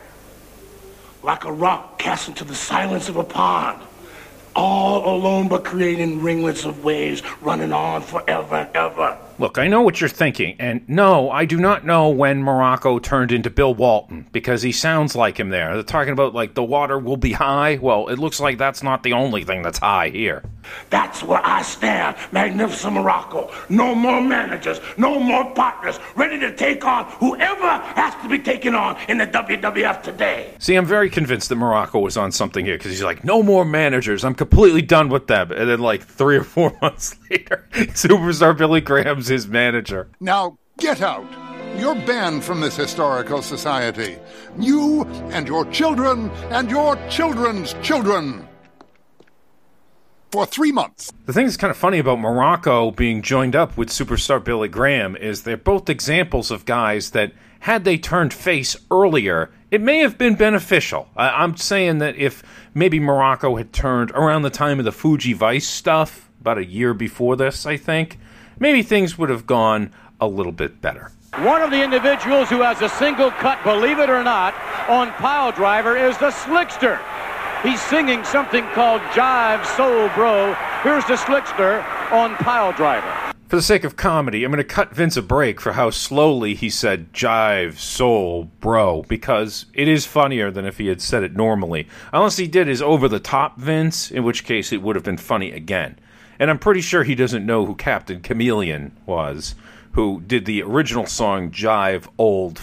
Like a rock cast into the silence of a pond. All alone, but creating ringlets of waves running on forever and ever. Look, I know what you're thinking, and no, I do not know when Morocco turned into Bill Walton, because he sounds like him there. They're talking about, like, the water will be high. Well, it looks like that's not the only thing that's high here. That's where I stand, Magnificent Morocco. No more managers, no more partners, ready to take on whoever has to be taken on in the WWF today. See, I'm very convinced that Morocco was on something here, because he's like, no more managers, I'm completely done with them. And then, like, 3 or 4 months later, Superstar Billy Graham's his manager. Now get out. You're banned from this historical society. You and your children and your children's children. For 3 months. The thing that's kind of funny about Morocco being joined up with Superstar Billy Graham is they're both examples of guys that, had they turned face earlier, it may have been beneficial. I'm saying that if maybe Morocco had turned around the time of the Fuji Vice stuff, about a year before this, I think, maybe things would have gone a little bit better. One of the individuals who has a single cut, believe it or not, on Piledriver is the Slickster. He's singing something called Jive Soul Bro. Here's the Slickster on Pile Driver. For the sake of comedy, I'm going to cut Vince a break for how slowly he said Jive Soul Bro, because it is funnier than if he had said it normally. Unless he did his over-the-top Vince, in which case it would have been funny again. And I'm pretty sure he doesn't know who Captain Chameleon was, who did the original song Jive Old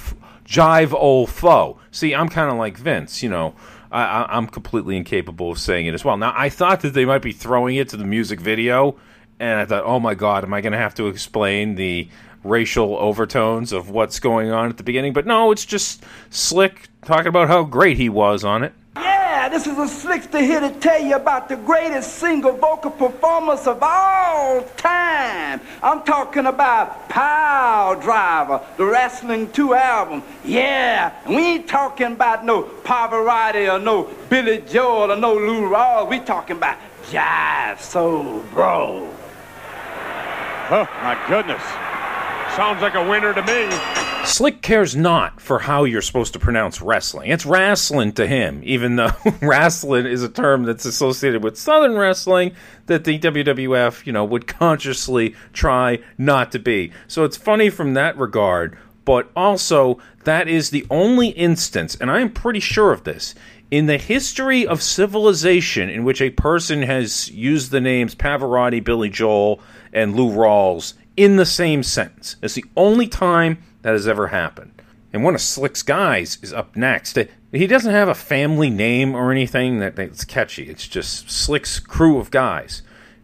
Foe. See, I'm kind of like Vince, you know. I'm completely incapable of saying it as well. Now, I thought that they might be throwing it to the music video, and I thought, oh my God, am I going to have to explain the racial overtones of what's going on at the beginning? But no, it's just Slick talking about how great he was on it. Yeah, this is a Slickster here to tell you about the greatest single vocal performance of all time. I'm talking about Pile Driver, the Wrestling 2 album. Yeah, we ain't talking about no Pavarotti or no Billy Joel or no Lou Rawls. We talking about Jive Soul Bro. Oh, my goodness. Sounds like a winner to me. Slick cares not for how you're supposed to pronounce wrestling. It's wrestling to him, even though wrestling is a term that's associated with Southern wrestling that the WWF, you know, would consciously try not to be. So it's funny from that regard, but also that is the only instance, and I am pretty sure of this, in the history of civilization in which a person has used the names Pavarotti, Billy Joel, and Lou Rawls in the same sentence. It's the only time that has ever happened. And one of Slick's guys is up next. He doesn't have a family name or anything that's catchy. It's just Slick's crew of guys.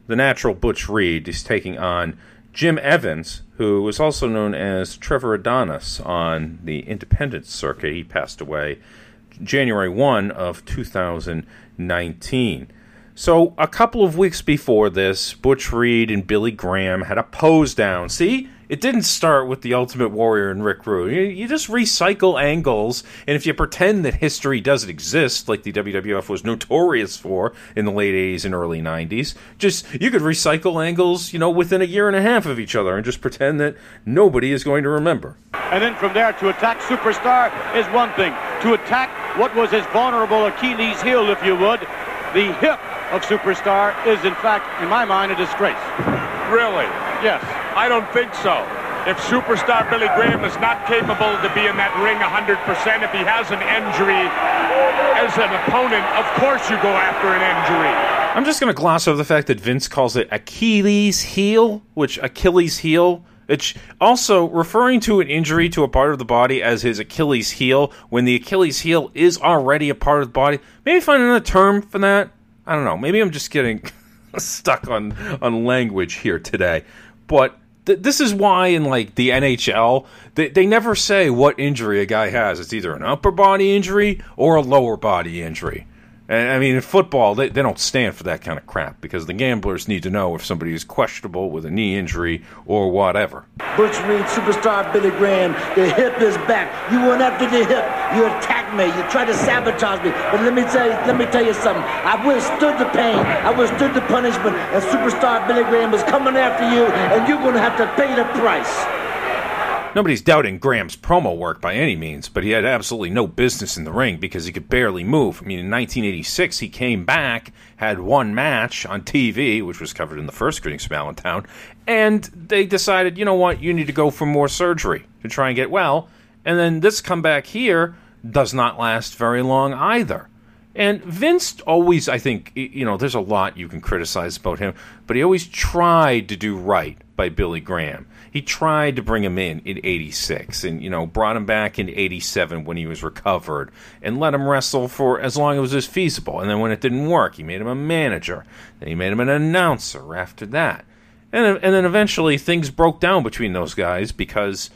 The natural Butch Reed is taking on Jim Evans, who was also known as Trevor Adonis on the independent circuit. He passed away January 1 of 2019. So a couple of weeks before this, Butch Reed and Billy Graham had a pose down. See? It didn't start with the Ultimate Warrior and Rick Rude. You just recycle angles, and if you pretend that history doesn't exist, like the WWF was notorious for in the late 80s and early 90s, just you could recycle angles, you know, within a year and a half of each other and just pretend that nobody is going to remember. And then from there, to attack Superstar is one thing. To attack what was his vulnerable Achilles heel, if you would, the hip of Superstar is, in fact, in my mind, a disgrace. Really? Yes. I don't think so. If Superstar Billy Graham is not capable to be in that ring 100%, if he has an injury as an opponent, of course you go after an injury. I'm just going to gloss over the fact that Vince calls it Achilles heel, it's also referring to an injury to a part of the body as his Achilles heel, when the Achilles heel is already a part of the body. Maybe find another term for that. I don't know. Maybe I'm just getting stuck on language here today. But this is why in, like, the NHL, they never say what injury a guy has. It's either an upper body injury or a lower body injury. And, I mean, in football, they don't stand for that kind of crap because the gamblers need to know if somebody is questionable with a knee injury or whatever. Butch Reed, Superstar Billy Graham, the hip is back. You went after the hip. You attacked me. You tried to sabotage me. But let me tell you something. I withstood the pain. I withstood the punishment. And Superstar Billy Graham is coming after you, and you're going to have to pay the price. Nobody's doubting Graham's promo work by any means, but he had absolutely no business in the ring because he could barely move. I mean, in 1986, he came back, had one match on TV, which was covered in the first Greetings from Allentown, and they decided, you know what, you need to go for more surgery to try and get well, and then this comeback here does not last very long either. And Vince always, I think, you know, there's a lot you can criticize about him, but he always tried to do right by Billy Graham. He tried to bring him in 86 and, you know, brought him back in 87 when he was recovered and let him wrestle for as long as it was feasible. And then when it didn't work, he made him a manager. Then he made him an announcer after that. And then eventually things broke down between those guys because...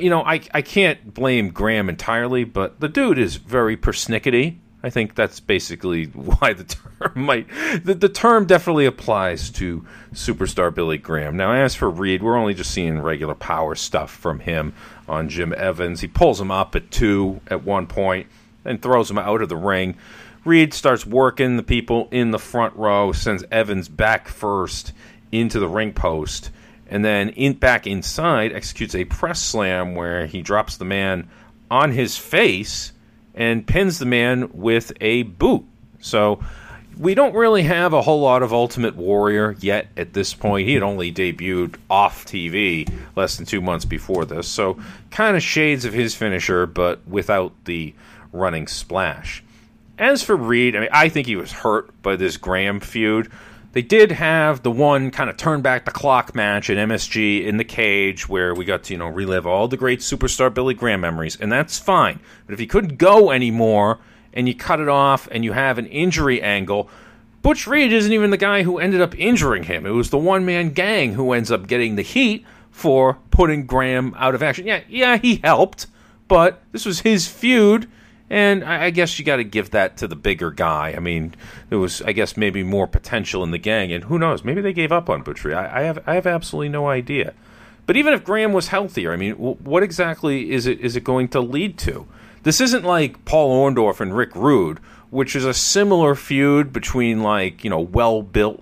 you know, I can't blame Graham entirely, but the dude is very persnickety. I think that's basically why the term might... The term definitely applies to Superstar Billy Graham. Now, as for Reed, we're only just seeing regular power stuff from him on Jim Evans. He pulls him up at 2 at one point and throws him out of the ring. Reed starts working the people in the front row, sends Evans back first into the ring post, and then back inside executes a press slam where he drops the man on his face... and pins the man with a boot. So we don't really have a whole lot of Ultimate Warrior yet at this point. He had only debuted off TV less than 2 months before this, so kind of shades of his finisher, but without the running splash. As for Reed, I mean, I think he was hurt by this Graham feud. They did have the one kind of turn back the clock match at MSG in the cage where we got to, you know, relive all the great Superstar Billy Graham memories, and that's fine. But if he couldn't go anymore and you cut it off and you have an injury angle, Butch Reed isn't even the guy who ended up injuring him. It was the one-man gang who ends up getting the heat for putting Graham out of action. Yeah, he helped, but this was his feud. And I guess you got to give that to the bigger guy. I mean, there was, I guess, maybe more potential in the gang. And who knows? Maybe they gave up on Butch Reed. I have absolutely no idea. But even if Graham was healthier, I mean, what exactly is it going to lead to? This isn't like Paul Orndorff and Rick Rude, which is a similar feud between, like, you know, well-built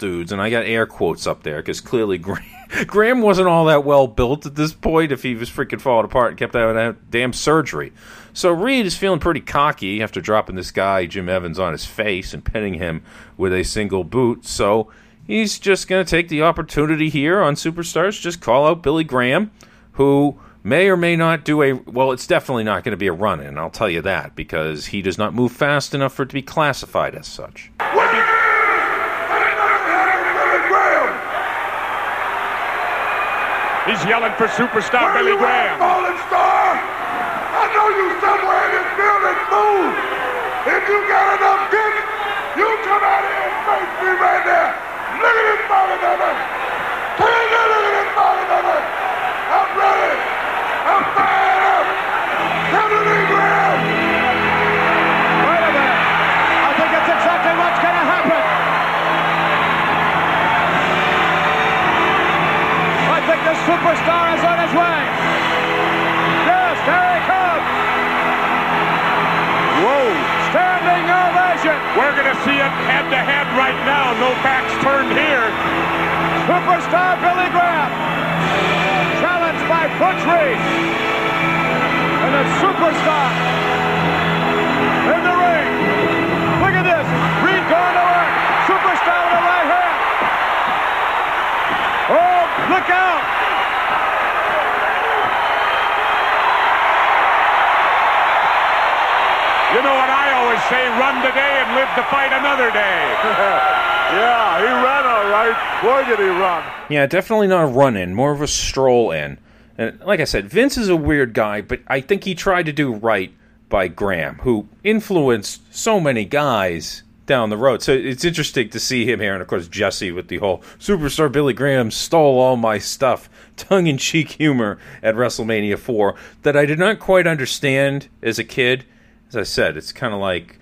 dudes. And I got air quotes up there because clearly Graham wasn't all that well built at this point if he was freaking falling apart and kept having that damn surgery. So Reed is feeling pretty cocky after dropping this guy, Jim Evans, on his face and pinning him with a single boot. So he's just going to take the opportunity here on Superstars, just call out Billy Graham, who may or may not do a... Well, it's definitely not going to be a run-in, I'll tell you that, because he does not move fast enough for it to be classified as such. He's yelling for Superstar Billy Graham. Fallen Star, I know you somewhere in this building, fool. If you got enough dick, you come out here and face me right now. Look at this body, baby. Take a look at this body, baby. I'm ready. I'm fired up. Come to me, Graham. Wait a minute. I think that's exactly what's going to happen. I think the Superstar is on his way. Yes, there he comes. Whoa. Standing ovation. We're going to see it head-to-head right now. No backs turned here. Superstar Billy Graham, challenged by Butch Reed. And the Superstar in the ring. Look at this. Reed going to work. Superstar with a right hand. Oh, look out! You know what I always say, run today and live to fight another day. Yeah, he ran all right. Where did he run? Yeah, definitely not a run-in, more of a stroll-in. And like I said, Vince is a weird guy, but I think he tried to do right by Graham, who influenced so many guys down the road. So it's interesting to see him here, and of course Jesse with the whole Superstar Billy Graham stole all my stuff tongue-in-cheek humor at WrestleMania 4 that I did not quite understand as a kid. As I said, it's kind of like,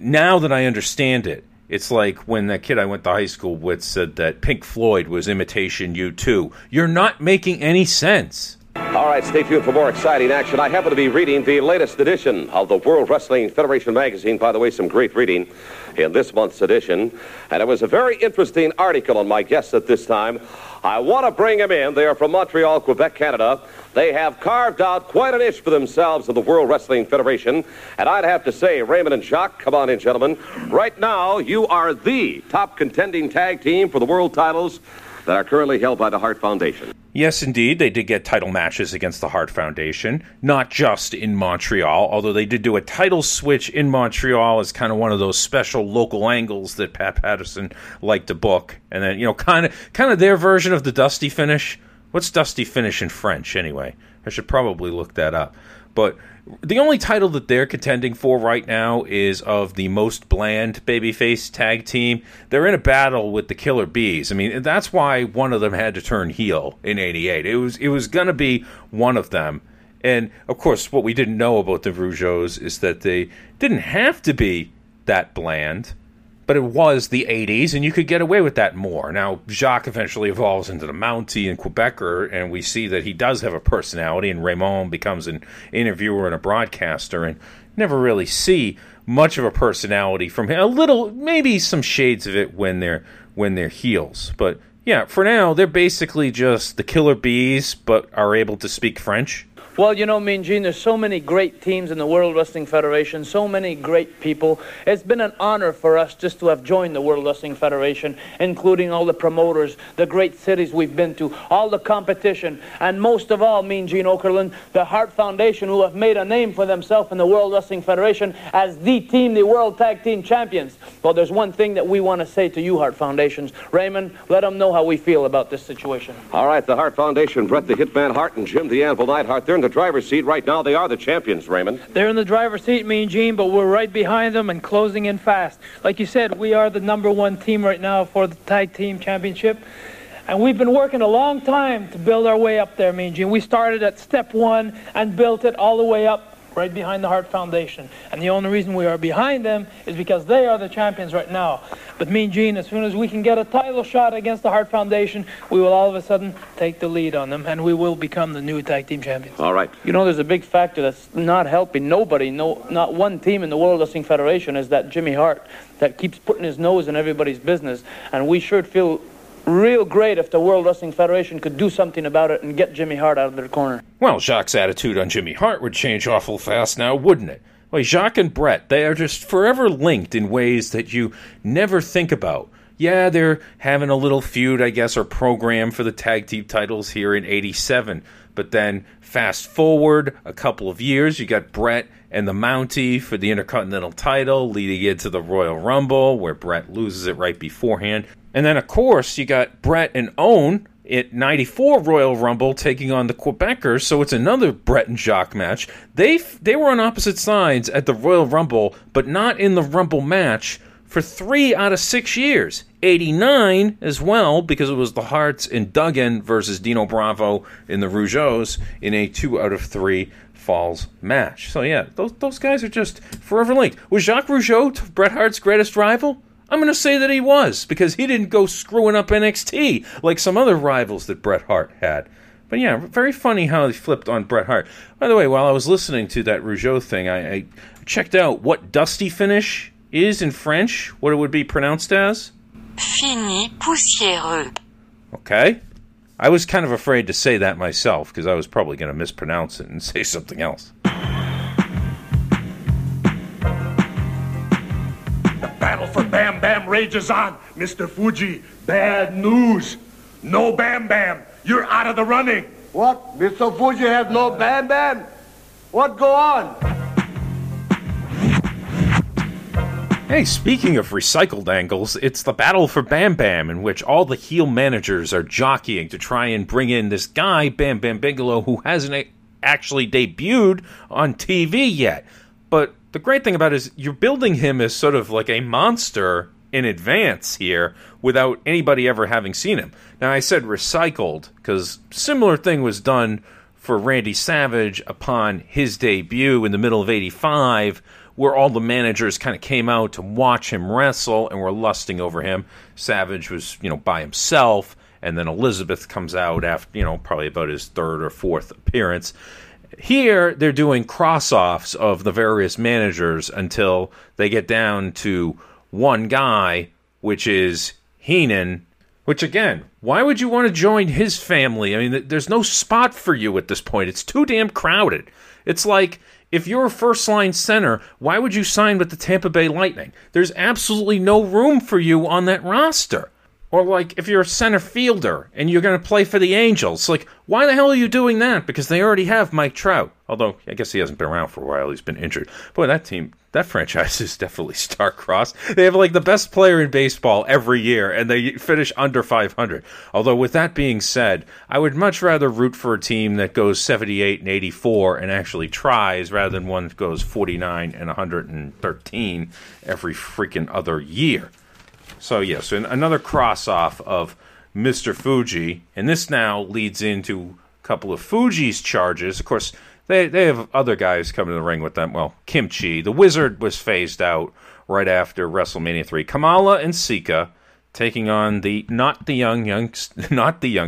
now that I understand it, it's like when that kid I went to high school with said that Pink Floyd was imitation U2. You're not making any sense. All right, stay tuned for more exciting action. I happen to be reading the latest edition of the World Wrestling Federation magazine. By the way, some great reading in this month's edition. And it was a very interesting article on my guests at this time. I want to bring them in. They are from Montreal, Quebec, Canada. They have carved out quite a niche for themselves in the World Wrestling Federation. And I'd have to say, Raymond and Jacques, come on in, gentlemen. Right now, you are the top contending tag team for the world titles that are currently held by the Hart Foundation. Yes, indeed, they did get title matches against the Hart Foundation, not just in Montreal, although they did do a title switch in Montreal as kind of one of those special local angles that Pat Patterson liked to book. And then, you know, kind of their version of the Dusty Finish. What's Dusty Finish in French, anyway? I should probably look that up. But the only title that they're contending for right now is of the most bland babyface tag team. They're in a battle with the Killer Bees. I mean, that's why one of them had to turn heel in '88. It was going to be one of them. And, of course, what we didn't know about the Rougeaus is that they didn't have to be that bland, but it was the 80s, and you could get away with that more. Now, Jacques eventually evolves into the Mountie and Quebecer, and we see that he does have a personality, and Raymond becomes an interviewer and a broadcaster, and never really see much of a personality from him. A little, maybe some shades of it when they're heels. But, yeah, for now, they're basically just the Killer Bees, but are able to speak French. Well, you know, Mean Gene, there's so many great teams in the World Wrestling Federation, so many great people. It's been an honor for us just to have joined the World Wrestling Federation, including all the promoters, the great cities we've been to, all the competition, and most of all, Mean Gene Okerlund, the Hart Foundation, who have made a name for themselves in the World Wrestling Federation as the team, the World Tag Team Champions. Well, there's one thing that we want to say to you, Hart Foundations. Raymond, let them know how we feel about this situation. All right, the Hart Foundation, Brett the Hitman Hart and Jim the Anvil Neidhart, they're in the driver's seat right now. They are the champions, Raymond. They're in the driver's seat, Mean Gene, but we're right behind them and closing in fast. Like you said, we are the #1 team right now for the Tag Team Championship. And we've been working a long time to build our way up there, Mean Gene. We started at step 1 and built it all the way up right behind the Hart Foundation. And the only reason we are behind them is because they are the champions right now. But Mean Gene, as soon as we can get a title shot against the Hart Foundation, we will all of a sudden take the lead on them, and we will become the new tag team champions. All right. You know, there's a big factor that's not helping nobody, not one team in the World Wrestling Federation, is that Jimmy Hart that keeps putting his nose in everybody's business. And we sure feel real great if the World Wrestling Federation could do something about it and get Jimmy Hart out of their corner. Well, Jacques' attitude on Jimmy Hart would change awful fast now, wouldn't it? Well, Jacques and Brett, they are just forever linked in ways that you never think about. Yeah, they're having a little feud, I guess, or program for the tag team titles here in 87. But then, fast forward a couple of years, you got Brett and the Mountie for the Intercontinental title, leading into the Royal Rumble, where Brett loses it right beforehand. And then, of course, you got Brett and Owen at 94 Royal Rumble taking on the Quebecers, so it's another Brett and Jacques match. They were on opposite sides at the Royal Rumble, but not in the Rumble match for 3 out of 6 years. 89 as well, because it was the Harts and Duggan versus Dino Bravo and the Rougeaus in a 2 out of 3 falls match. So, yeah, those guys are just forever linked. Was Jacques Rougeau Bret Hart's greatest rival? I'm going to say that he was, because he didn't go screwing up NXT like some other rivals that Bret Hart had. But yeah, very funny how he flipped on Bret Hart. By the way, while I was listening to that Rougeau thing, I checked out what Dusty Finish is in French, what it would be pronounced as. Fini poussiéreux. Okay. I was kind of afraid to say that myself, because I was probably going to mispronounce it and say something else. For Bam Bam rages on. Mr. Fuji, bad news. No Bam Bam. You're out of the running. What? Mr. Fuji have no Bam Bam? What go on? Hey, speaking of recycled angles, it's the battle for Bam Bam, in which all the heel managers are jockeying to try and bring in this guy, Bam Bam Bigelow, who hasn't actually debuted on TV yet. But the great thing about it is you're building him as sort of like a monster in advance here without anybody ever having seen him. Now, I said recycled because similar thing was done for Randy Savage upon his debut in the middle of 85, where all the managers kind of came out to watch him wrestle and were lusting over him. Savage was, by himself, and then Elizabeth comes out after, probably about his 3rd or 4th appearance. Here, they're doing cross-offs of the various managers until they get down to one guy, which is Heenan, which, again, why would you want to join his family? I mean, there's no spot for you at this point. It's too damn crowded. It's like, if you're a first-line center, why would you sign with the Tampa Bay Lightning? There's absolutely no room for you on that roster. Or, like, if you're a center fielder and you're going to play for the Angels, like, why the hell are you doing that? Because they already have Mike Trout. Although, I guess he hasn't been around for a while. He's been injured. Boy, that team, that franchise is definitely star-crossed. They have, like, the best player in baseball every year, and they finish under 500. Although, with that being said, I would much rather root for a team that goes 78 and 84 and actually tries, rather than one that goes 49 and 113 every freaking other year. So, yes, another cross-off of Mr. Fuji, and this now leads into a couple of Fuji's charges. Of course, they have other guys coming to the ring with them. Well, Kimchi, the Wizard, was phased out right after WrestleMania 3. Kamala and Sika taking on the Young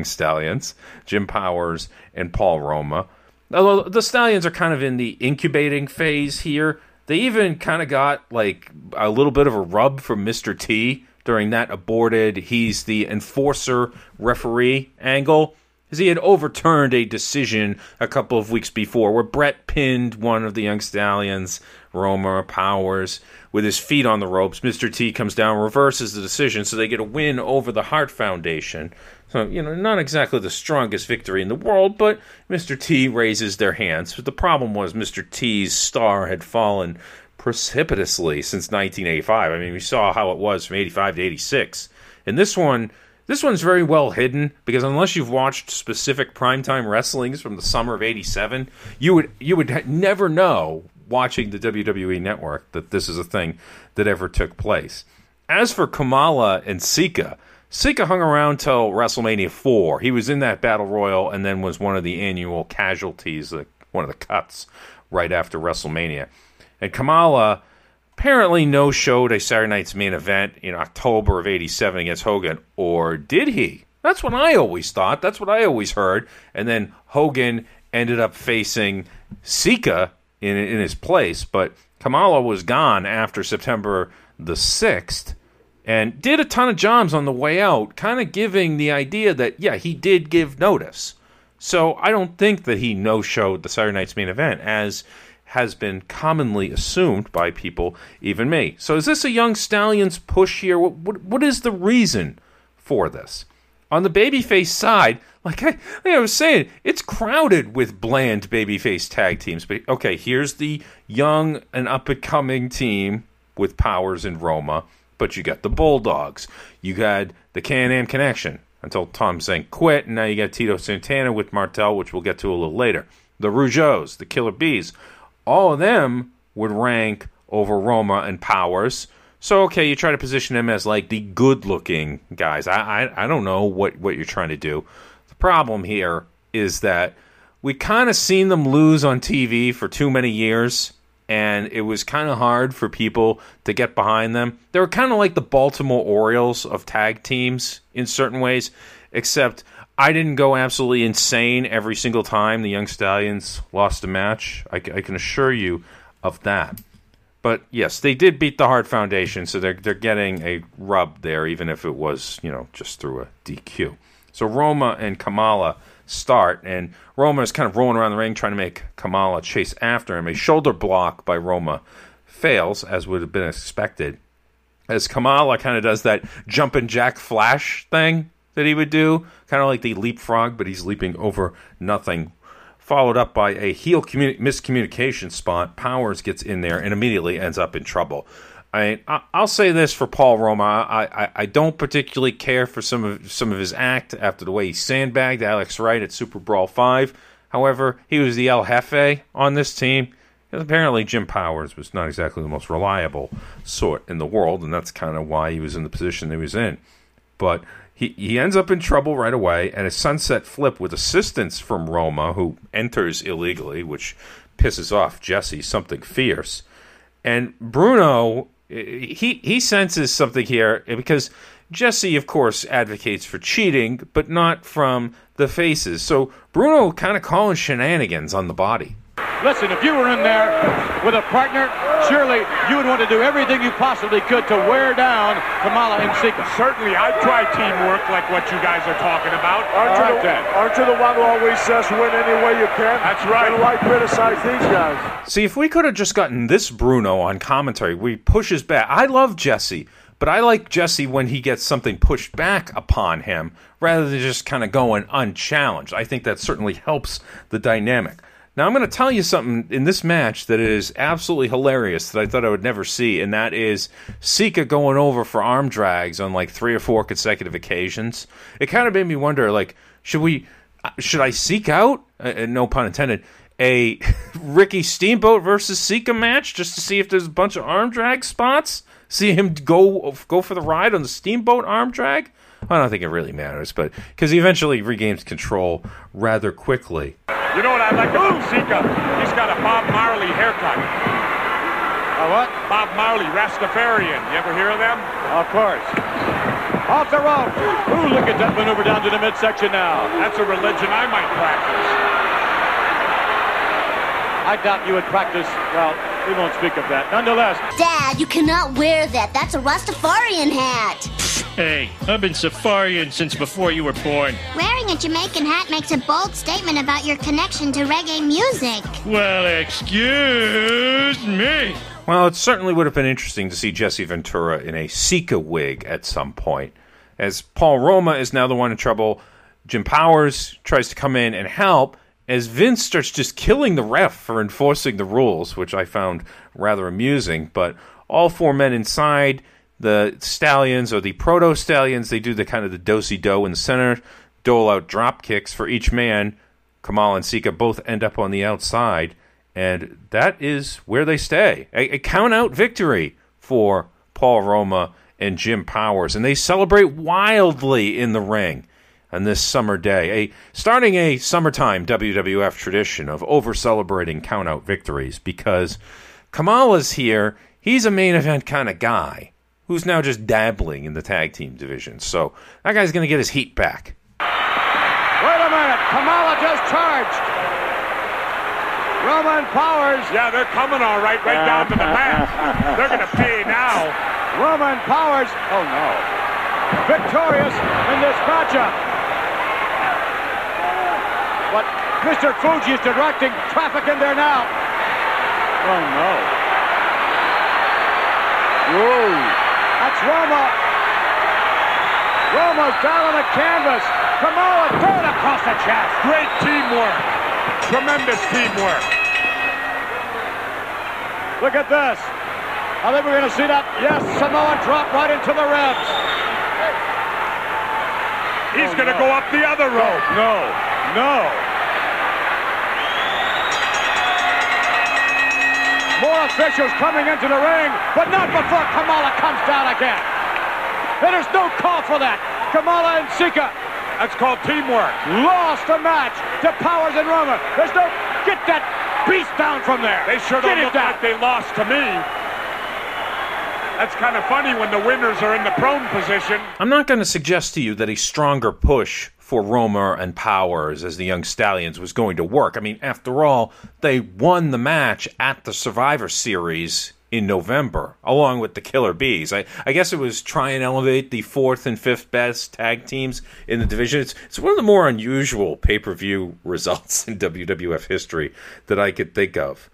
Stallions, Jim Powers and Paul Roma. Although the Stallions are kind of in the incubating phase here. They even kind of got, like, a little bit of a rub from Mr. T during that aborted, he's the enforcer referee angle. because he had overturned a decision a couple of weeks before where Brett pinned one of the Young Stallions, Roma or Powers, with his feet on the ropes. Mr. T comes down, reverses the decision, so they get a win over the Hart Foundation. So, you know, not exactly the strongest victory in the world, but Mr. T raises their hands. But the problem was Mr. T's star had fallen precipitously since 1985. I mean, we saw how it was from 85 to 86. And this one's very well hidden, because unless you've watched specific primetime wrestlings from the summer of 87, you would never know, watching the WWE Network, that this is a thing that ever took place. As for Kamala and Sika, Sika hung around till WrestleMania 4. He was in that Battle Royal and then was one of the annual casualties, one of the cuts, right after WrestleMania. And Kamala apparently no-showed a Saturday Night's Main Event in October of 87 against Hogan. Or did he? That's what I always thought. That's what I always heard. And then Hogan ended up facing Sika in his place. But Kamala was gone after September the 6th. And did a ton of jobs on the way out, kind of giving the idea that, yeah, he did give notice. So I don't think that he no-showed the Saturday Night's Main Event, as has been commonly assumed by people, even me. So is this a Young Stallions push here? What is the reason for this? On the babyface side, like I was saying, it's crowded with bland babyface tag teams. But okay, here's the young and up-and-coming team with Powers and Roma. But you got the Bulldogs. You got the Can-Am Connection until Tom Zenk quit. And now you got Tito Santana with Martel, which we'll get to a little later. The Rougeaus, the Killer Bees. All of them would rank over Roma and Powers. So, okay, you try to position them as like the good-looking guys. I don't know what you're trying to do. The problem here is that we kind of seen them lose on TV for too many years. And it was kind of hard for people to get behind them. They were kind of like the Baltimore Orioles of tag teams in certain ways, except I didn't go absolutely insane every single time the Young Stallions lost a match. I can assure you of that. But yes, they did beat the Hart Foundation, so they're getting a rub there, even if it was, you know, just through a DQ. So Roma and Kamala start, and Roma is kind of rolling around the ring trying to make Kamala chase after him. A shoulder block by Roma fails, as would have been expected, as Kamala kind of does that jumping jack flash thing that he would do, kind of like the leapfrog, but he's leaping over nothing, followed up by a heel miscommunication spot. Powers gets in there and immediately ends up in trouble. I'll say this for Paul Roma. I don't particularly care for some of his act after the way he sandbagged Alex Wright at Super Brawl 5. However, he was the El Jefe on this team. And apparently Jim Powers was not exactly the most reliable sort in the world, and that's kind of why he was in the position that he was in. But he ends up in trouble right away, and a sunset flip with assistance from Roma, who enters illegally, which pisses off Jesse something fierce. And Bruno, he senses something here, because Jesse, of course, advocates for cheating, but not from the faces. So Bruno kind of calling shenanigans on the body. Listen, if you were in there with a partner, surely you would want to do everything you possibly could to wear down Kamala and Sika. Certainly, I'd try teamwork like what you guys are talking about. Aren't you the one who always says win any way you can? That's right. And why criticize these guys? See, if we could have just gotten this Bruno on commentary, we pushes back. I love Jesse, but I like Jesse when he gets something pushed back upon him rather than just kind of going unchallenged. I think that certainly helps the dynamic. Now, I'm going to tell you something in this match that is absolutely hilarious that I thought I would never see, and that is Sika going over for arm drags on like 3 or 4 consecutive occasions. It kind of made me wonder, like, should I seek out, no pun intended, a Ricky Steamboat versus Sika match just to see if there's a bunch of arm drag spots? See him go for the ride on the Steamboat arm drag? I don't think it really matters, but because he eventually regains control rather quickly. You know what I like about Sika? He's got a Bob Marley haircut. A what? Bob Marley, Rastafarian. You ever hear of them? Of course. Off the rope. Ooh, look at that maneuver down to the midsection now. That's a religion I might practice. I doubt you would practice, well, we won't speak of that. Nonetheless. Dad, you cannot wear that. That's a Rastafarian hat. Hey, I've been safarian since before you were born. Wearing a Jamaican hat makes a bold statement about your connection to reggae music. Well, excuse me. Well, it certainly would have been interesting to see Jesse Ventura in a Sika wig at some point, as Paul Roma is now the one in trouble. Jim Powers tries to come in and help, as Vince starts just killing the ref for enforcing the rules, which I found rather amusing. But all four men inside, the Stallions, or the Proto-Stallions, they do the kind of the do-si-do in the center, dole out drop kicks for each man. Kamala and Sika both end up on the outside, and that is where they stay. A count-out victory for Paul Roma and Jim Powers, and they celebrate wildly in the ring on this summer day, starting a summertime WWF tradition of over-celebrating count-out victories, because Kamala's here, he's a main event kind of guy, who's now just dabbling in the tag team division. So that guy's going to get his heat back. Wait a minute, Kamala just charged. Roman Powers. Yeah, they're coming all right, right down to the mat. They're going to pay now. Roman Powers, oh no, victorious in this matchup. But Mr. Fuji is directing traffic in there now. Oh, no. Whoa. That's Roma. Roma's down on the canvas. Kamala thrown across the chest. Great teamwork. Tremendous teamwork. Look at this. I think we're going to see that. Yes, Samoa dropped right into the ribs. He's going to go up the other rope. No. No. More officials coming into the ring, but not before Kamala comes down again. There is no call for that. Kamala and Sika. That's called teamwork. Lost the match to Powers and Roma. There's no... Get that beast down from there. They sure don't look like they lost to me. That's kind of funny when the winners are in the prone position. I'm not going to suggest to you that a stronger push for Roma and Powers as the Young Stallions was going to work. I mean, after all, they won the match at the Survivor Series in November, along with the Killer Bees. I guess it was try and elevate the fourth and fifth best tag teams in the division. It's one of the more unusual pay-per-view results in WWF history that I could think of.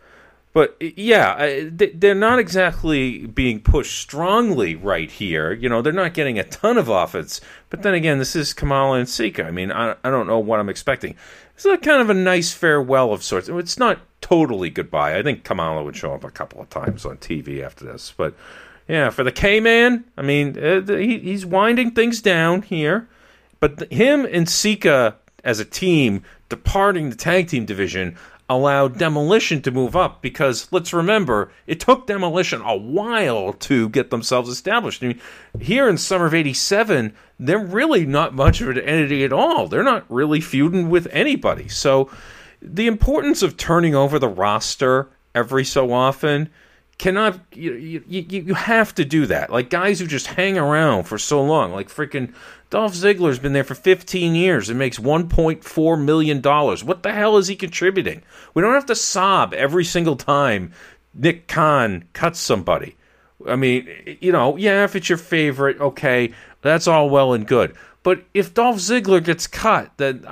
But, yeah, they're not exactly being pushed strongly right here. You know, they're not getting a ton of offense. But then again, this is Kamala and Sika. I mean, I don't know what I'm expecting. It's not kind of a nice farewell of sorts. It's not totally goodbye. I think Kamala would show up a couple of times on TV after this. But, yeah, for the K-Man, I mean, he's winding things down here. But him and Sika as a team departing the tag team division allowed Demolition to move up, because let's remember, it took Demolition a while to get themselves established. I mean, here in summer of 87, they're really not much of an entity at all. They're not really feuding with anybody. So the importance of turning over the roster every so often cannot, you have to do that. Like guys who just hang around for so long, like freaking Dolph Ziggler's been there for 15 years and makes $1.4 million. What the hell is he contributing? We don't have to sob every single time Nick Khan cuts somebody. I mean, you know, yeah, if it's your favorite, okay, that's all well and good. But if Dolph Ziggler gets cut, then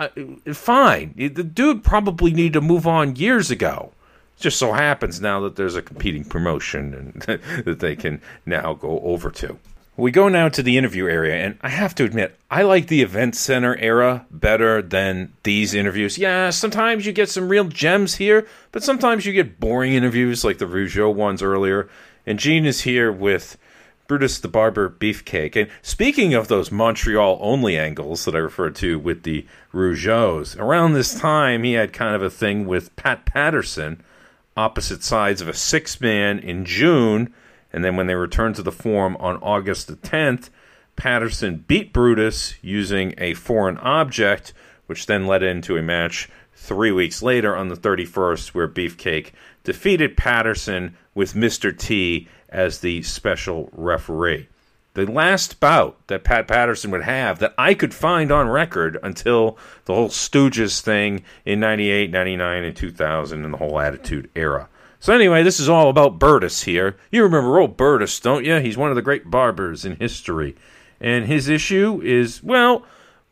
fine. The dude probably needed to move on years ago. Just so happens now that there's a competing promotion and that they can now go over to. We go now to the interview area, and I have to admit, I like the event center era better than these interviews. Yeah, sometimes you get some real gems here, but sometimes you get boring interviews like the Rougeau ones earlier. And Gene is here with Brutus the Barber Beefcake. And speaking of those Montreal-only angles that I referred to with the Rougeaus, around this time he had kind of a thing with Pat Patterson, opposite sides of a six-man in June, and then when they returned to the form on August the 10th, Patterson beat Brutus using a foreign object, which then led into a match 3 weeks later on the 31st, where Beefcake defeated Patterson with Mr. T as the special referee. The last bout that Pat Patterson would have that I could find on record until the whole Stooges thing in 98, 99, and 2000 and the whole Attitude Era. So anyway, this is all about Brutus here. You remember old Brutus, don't you? He's one of the great barbers in history. And his issue is, well,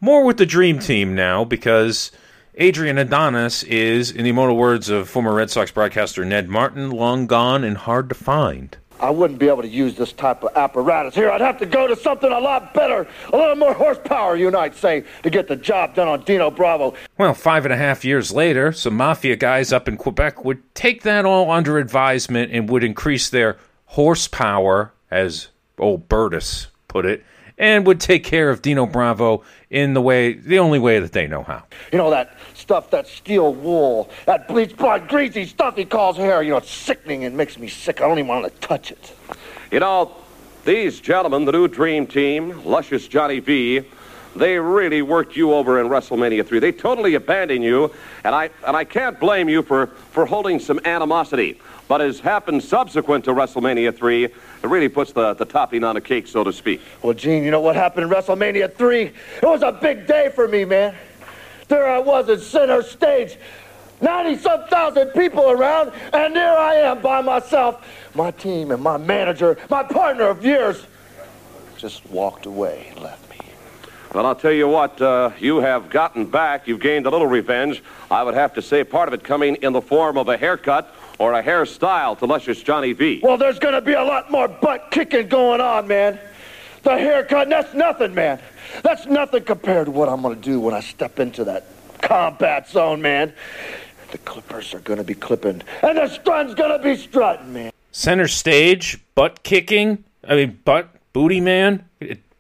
more with the Dream Team now, because Adrian Adonis is, in the immortal words of former Red Sox broadcaster Ned Martin, long gone and hard to find. I wouldn't be able to use this type of apparatus here. I'd have to go to something a lot better, a little more horsepower, you might say, to get the job done on Dino Bravo. Well, 5.5 years later, some mafia guys up in Quebec would take that all under advisement and would increase their horsepower, as old Brutus put it, and would take care of Dino Bravo in the only way that they know how. You know, that stuff, that steel wool, that bleach blood, greasy stuff he calls hair, you know, it's sickening and makes me sick. I don't even want to touch it. You know, these gentlemen, the new Dream Team, Luscious Johnny V, they really worked you over in WrestleMania 3. They totally abandoned you, and I can't blame you for holding some animosity. But has happened subsequent to WrestleMania 3, it really puts the topping on a cake, so to speak. Well, Gene, you know what happened in WrestleMania 3? It was a big day for me, man. There I was at center stage, 90-some thousand people around, and there I am by myself. My team and my manager, my partner of years, just walked away and left me. Well, I'll tell you what, you have gotten back. You've gained a little revenge. I would have to say part of it coming in the form of a haircut, or a hairstyle to Luscious Johnny V. Well, there's going to be a lot more butt-kicking going on, man. The haircut, that's nothing, man. That's nothing compared to what I'm going to do when I step into that combat zone, man. The clippers are going to be clipping, and the strut's going to be strutting, man. Center stage, butt-kicking, booty man.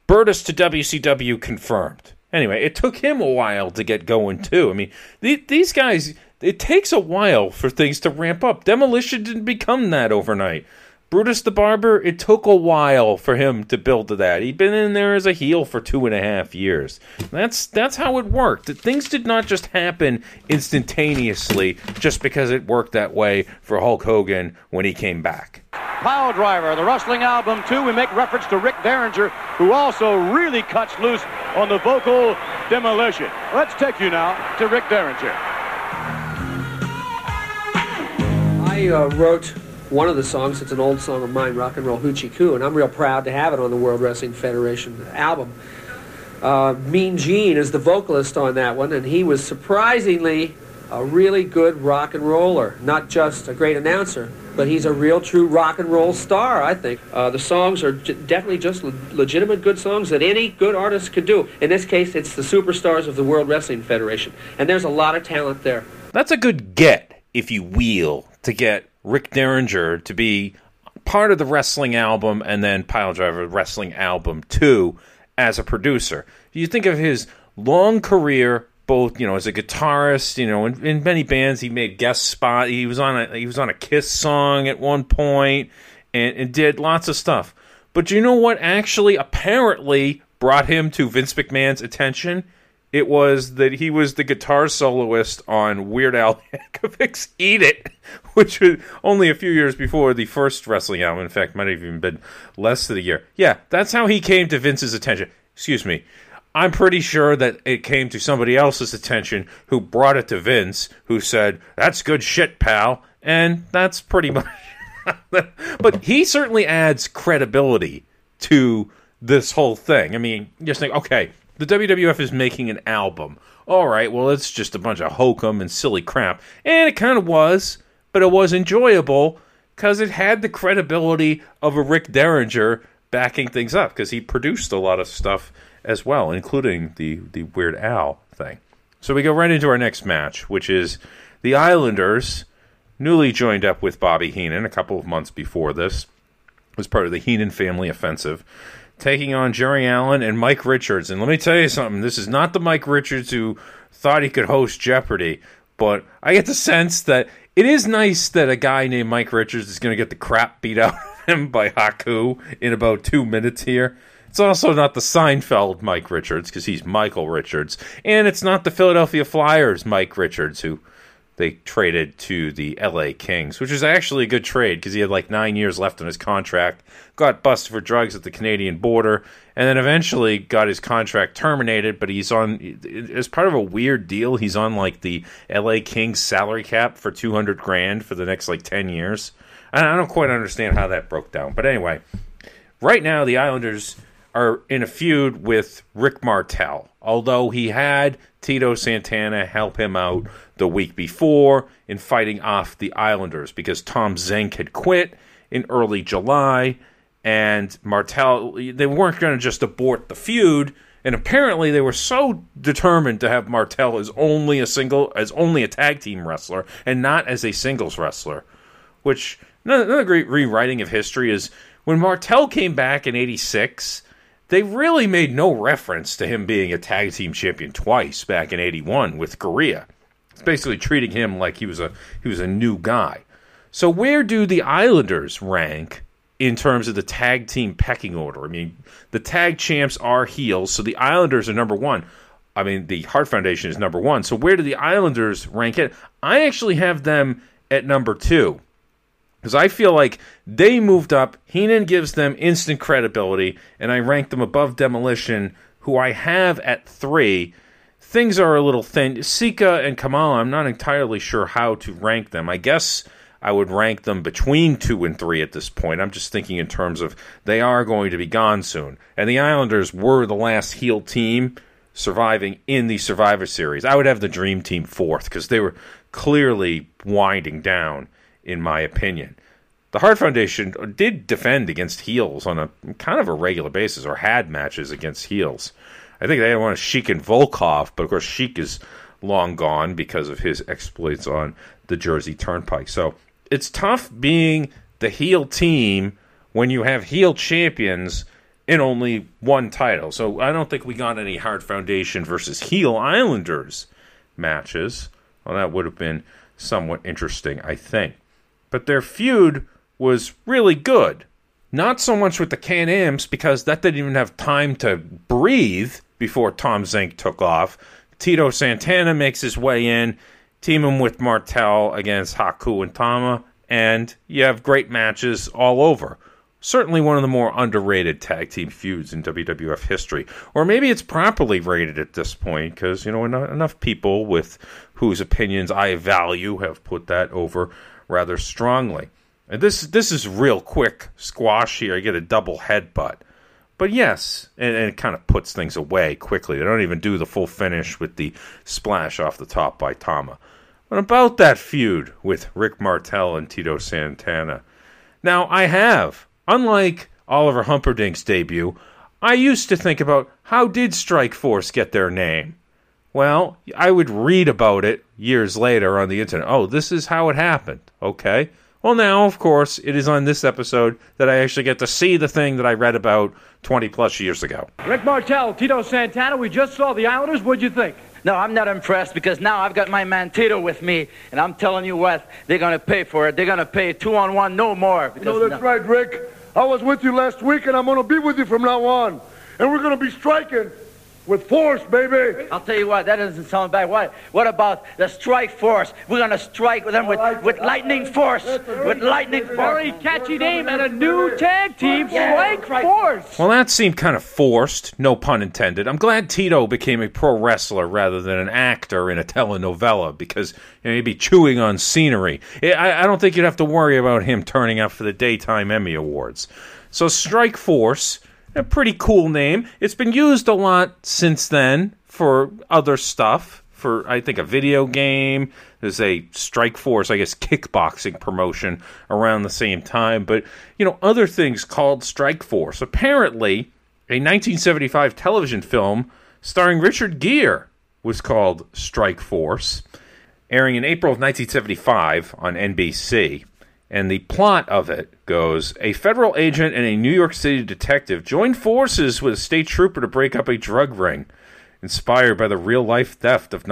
Brutus to WCW confirmed. Anyway, it took him a while to get going, too. I mean, these guys... It takes a while for things to ramp up. Demolition didn't become that overnight. Brutus the Barber, it took a while for him to build to that. He'd been in there as a heel for 2.5 years. That's how it worked. Things did not just happen instantaneously just because it worked that way for Hulk Hogan when he came back. Pile Driver, the Wrestling Album 2. We make reference to Rick Derringer, who also really cuts loose on the vocal Demolition. Let's take you now to Rick Derringer. I wrote one of the songs. It's an old song of mine, Rock and Roll Hoochie Coo, and I'm real proud to have it on the World Wrestling Federation album. Mean Gene is the vocalist on that one, and he was surprisingly a really good rock and roller. Not just a great announcer, but he's a real true rock and roll star, I think. The songs are definitely just legitimate good songs that any good artist could do. In this case, it's the superstars of the World Wrestling Federation, and there's a lot of talent there. That's a good get, if you will, to get Rick Derringer to be part of the Wrestling Album and then Piledriver Wrestling Album 2 as a producer. You think of his long career, both, you know, as a guitarist, you know, in many bands he made guest spot. He was on a Kiss song at one point and did lots of stuff. But you know what actually apparently brought him to Vince McMahon's attention? It was that he was the guitar soloist on Weird Al Yankovic's Eat It, which was only a few years before the first Wrestling Album. In fact, might have even been less than a year. Yeah, that's how he came to Vince's attention. Excuse me. I'm pretty sure that it came to somebody else's attention who brought it to Vince, who said, "That's good shit, pal." And that's pretty much... But he certainly adds credibility to this whole thing. I mean, just think, okay... The WWF is making an album. All right, well, it's just a bunch of hokum and silly crap. And it kind of was, but it was enjoyable because it had the credibility of a Rick Derringer backing things up because he produced a lot of stuff as well, including the Weird Al thing. So we go right into our next match, which is the Islanders, newly joined up with Bobby Heenan a couple of months before this. It was part of the Heenan Family Offensive, taking on Jerry Allen and Mike Richards. And let me tell you something, this is not the Mike Richards who thought he could host Jeopardy, but I get the sense that it is nice that a guy named Mike Richards is going to get the crap beat out of him by Haku in about 2 minutes here. It's also not the Seinfeld Mike Richards, because he's Michael Richards, and it's not the Philadelphia Flyers Mike Richards, who they traded to the LA Kings, which is actually a good trade because he had like 9 years left on his contract, got busted for drugs at the Canadian border, and then eventually got his contract terminated. But he's on, as part of a weird deal, he's on like the LA Kings salary cap for $200,000 for the next like 10 years. And I don't quite understand how that broke down. But anyway, right now the Islanders are in a feud with Rick Martel, although he had Tito Santana help him out the week before in fighting off the Islanders because Tom Zenk had quit in early July, and Martel, they weren't going to just abort the feud, and apparently they were so determined to have Martel as only a tag team wrestler and not as a singles wrestler, which another great rewriting of history is when Martel came back in 86, they really made no reference to him being a tag team champion twice back in 81 with Gorilla. It's basically treating him like he was a new guy. So where do the Islanders rank in terms of the tag team pecking order? I mean, the tag champs are heels, so the Islanders are number one. I mean, the Hart Foundation is number one. So where do the Islanders rank it? I actually have them at number two, because I feel like they moved up. Heenan gives them instant credibility, and I rank them above Demolition, who I have at three. Things are a little thin. Sika and Kamala, I'm not entirely sure how to rank them. I guess I would rank them between 2 and 3 at this point. I'm just thinking in terms of they are going to be gone soon. And the Islanders were the last heel team surviving in the Survivor Series. I would have the Dream Team fourth, because they were clearly winding down, in my opinion. The Hart Foundation did defend against heels on a kind of a regular basis, or had matches against heels. I think they had one of Sheik and Volkov, but of course Sheik is long gone because of his exploits on the Jersey Turnpike. So it's tough being the heel team when you have heel champions in only one title. So I don't think we got any Hart Foundation versus heel Islanders matches. Well, that would have been somewhat interesting, I think. But their feud was really good. Not so much with the Can-Ams, because that didn't even have time to breathe before Tom Zenk took off. Tito Santana makes his way in, team him with Martel against Haku and Tama, and you have great matches all over. Certainly one of the more underrated tag team feuds in WWF history. Or maybe it's properly rated at this point, because, you know, not enough people with whose opinions I value have put that over rather strongly. And this is real quick squash here. You get a double headbutt. But yes, and it kind of puts things away quickly. They don't even do the full finish with the splash off the top by Tama. But about that feud with Rick Martel and Tito Santana. Now, I have, unlike Oliver Humperdink's debut, I used to think about how did Strike Force get their name? Well, I would read about it years later on the internet. Oh, this is how it happened. Okay. Well, now, of course, it is on this episode that I actually get to see the thing that I read about 20-plus years ago. Rick Martel, Tito Santana, we just saw the Islanders. What'd you think? No, I'm not impressed, because now I've got my man Tito with me, and I'm telling you what, they're going to pay for it. They're going to pay 2-on-1, no more. Right, Rick. I was with you last week, and I'm going to be with you from now on. And we're going to be striking with force, baby. I'll tell you what, that doesn't sound bad. What about the Strike Force? We're going to strike them with lightning force. With lightning force. Very catchy name and a new tag team, Strike Force. Well, that seemed kind of forced, no pun intended. I'm glad Tito became a pro wrestler rather than an actor in a telenovela, because, you know, he'd be chewing on scenery. I don't think you'd have to worry about him turning up for the Daytime Emmy Awards. So Strike Force, a pretty cool name. It's been used a lot since then for other stuff. For, I think, a video game. There's a Strike Force, I guess, kickboxing promotion around the same time. But, you know, other things called Strike Force. Apparently, a 1975 television film starring Richard Gere was called Strike Force, airing in April of 1975 on NBC. And the plot of it goes, a federal agent and a New York City detective join forces with a state trooper to break up a drug ring. Inspired by the real-life theft of the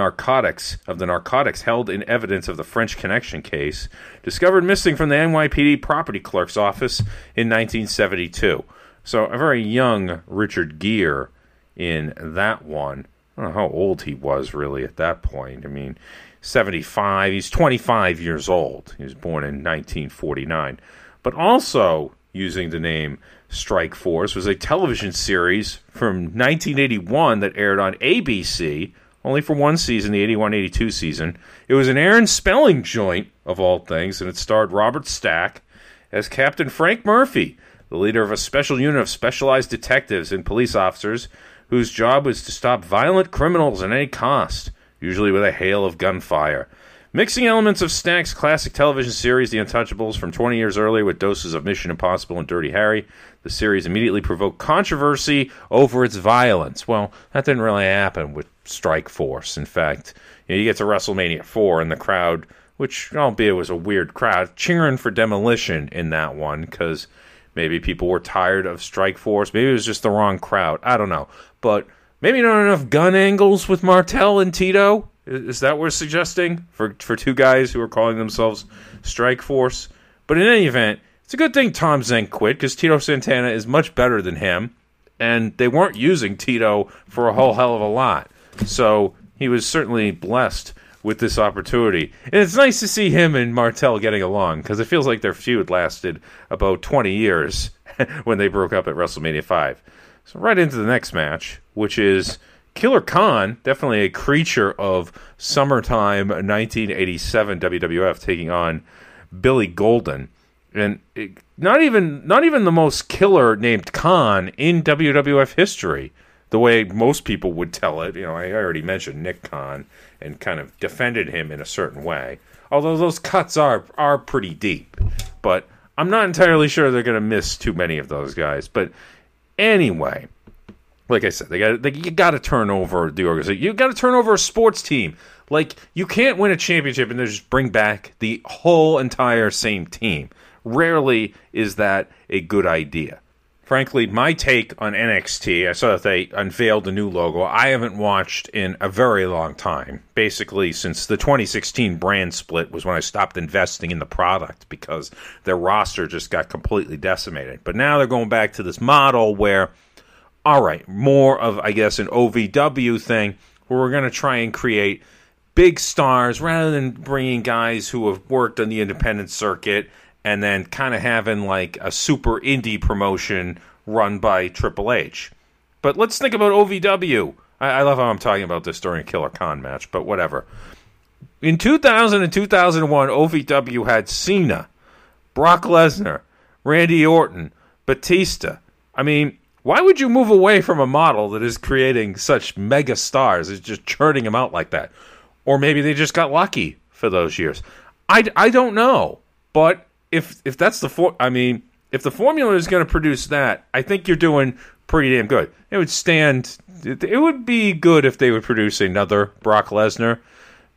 narcotics held in evidence of the French Connection case, discovered missing from the NYPD property clerk's office in 1972. So a very young Richard Gere in that one. I don't know how old he was, really, at that point. I mean, 75, he's 25 years old. He was born in 1949. But also using the name Strike Force was a television series from 1981 that aired on ABC, only for one season, the 81-82 season. It was an Aaron Spelling joint, of all things, and it starred Robert Stack as Captain Frank Murphy, the leader of a special unit of specialized detectives and police officers whose job was to stop violent criminals at any cost, usually with a hail of gunfire. Mixing elements of Stack's classic television series The Untouchables from 20 years earlier with doses of Mission Impossible and Dirty Harry, the series immediately provoked controversy over its violence. Well, that didn't really happen with Strike Force. In fact, you get to WrestleMania 4 and the crowd, which albeit was a weird crowd, cheering for Demolition in that one because maybe people were tired of Strike Force. Maybe it was just the wrong crowd. I don't know. But maybe not enough gun angles with Martel and Tito? Is that what we're suggesting for two guys who are calling themselves Strike Force? But in any event, it's a good thing Tom Zenk quit because Tito Santana is much better than him, and they weren't using Tito for a whole hell of a lot. So he was certainly blessed with this opportunity. And it's nice to see him and Martel getting along because it feels like their feud lasted about 20 years when they broke up at WrestleMania 5. So right into the next match, which is Killer Khan, definitely a creature of summertime 1987 WWF, taking on Billy Golden. And not even the most killer named Khan in WWF history, the way most people would tell it. You know, I already mentioned Nick Khan and kind of defended him in a certain way. Although those cuts are pretty deep. But I'm not entirely sure they're going to miss too many of those guys. But anyway, like I said, you got to turn over the organization. You got to turn over a sports team. Like, you can't win a championship and then just bring back the whole entire same team. Rarely is that a good idea. Frankly, my take on NXT, I saw that they unveiled a new logo. I haven't watched in a very long time. Basically, since the 2016 brand split was when I stopped investing in the product because their roster just got completely decimated. But now they're going back to this model where, all right, more of, I guess, an OVW thing where we're going to try and create big stars rather than bringing guys who have worked on the independent circuit and then kind of having like a super indie promotion run by Triple H. But let's think about OVW. I love how I'm talking about this during a Killer Khan match, but whatever. In 2000 and 2001, OVW had Cena, Brock Lesnar, Randy Orton, Batista. I mean, why would you move away from a model that is creating such mega stars? It's just churning them out like that. Or maybe they just got lucky for those years. I don't know, but If that's the if the formula is going to produce that, I think you're doing pretty damn good. It would be good if they would produce another Brock Lesnar,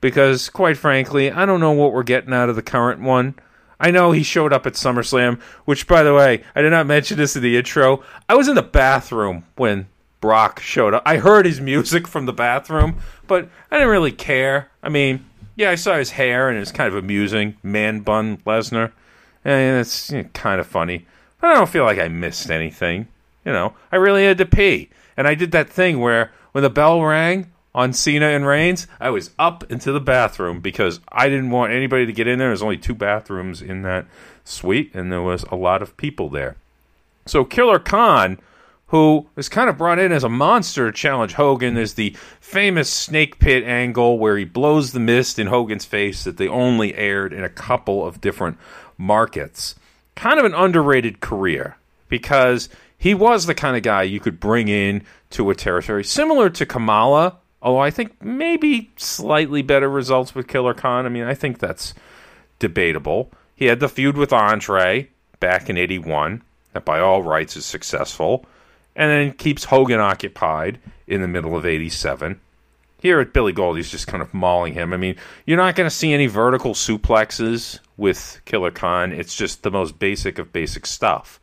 because quite frankly, I don't know what we're getting out of the current one. I know he showed up at SummerSlam, which, by the way, I did not mention this in the intro. I was in the bathroom when Brock showed up. I heard his music from the bathroom, but I didn't really care. I mean, yeah, I saw his hair and it was kind of amusing, man bun Lesnar. And it's kind of funny. But I don't feel like I missed anything. You know, I really had to pee. And I did that thing where when the bell rang on Cena and Reigns, I was up into the bathroom because I didn't want anybody to get in there. There's only two bathrooms in that suite, and there was a lot of people there. So Killer Khan, who was kind of brought in as a monster to challenge Hogan. There's the famous snake pit angle where he blows the mist in Hogan's face that they only aired in a couple of different markets. Kind of an underrated career because he was the kind of guy you could bring in to a territory. Similar to Kamala, although I think maybe slightly better results with Killer Khan. I mean, I think that's debatable. He had the feud with Andre back in 81. That by all rights is successful. And then keeps Hogan occupied in the middle of 87. Here at Billy Gold, he's just kind of mauling him. I mean, you're not going to see any vertical suplexes with Killer Khan. It's just the most basic of basic stuff.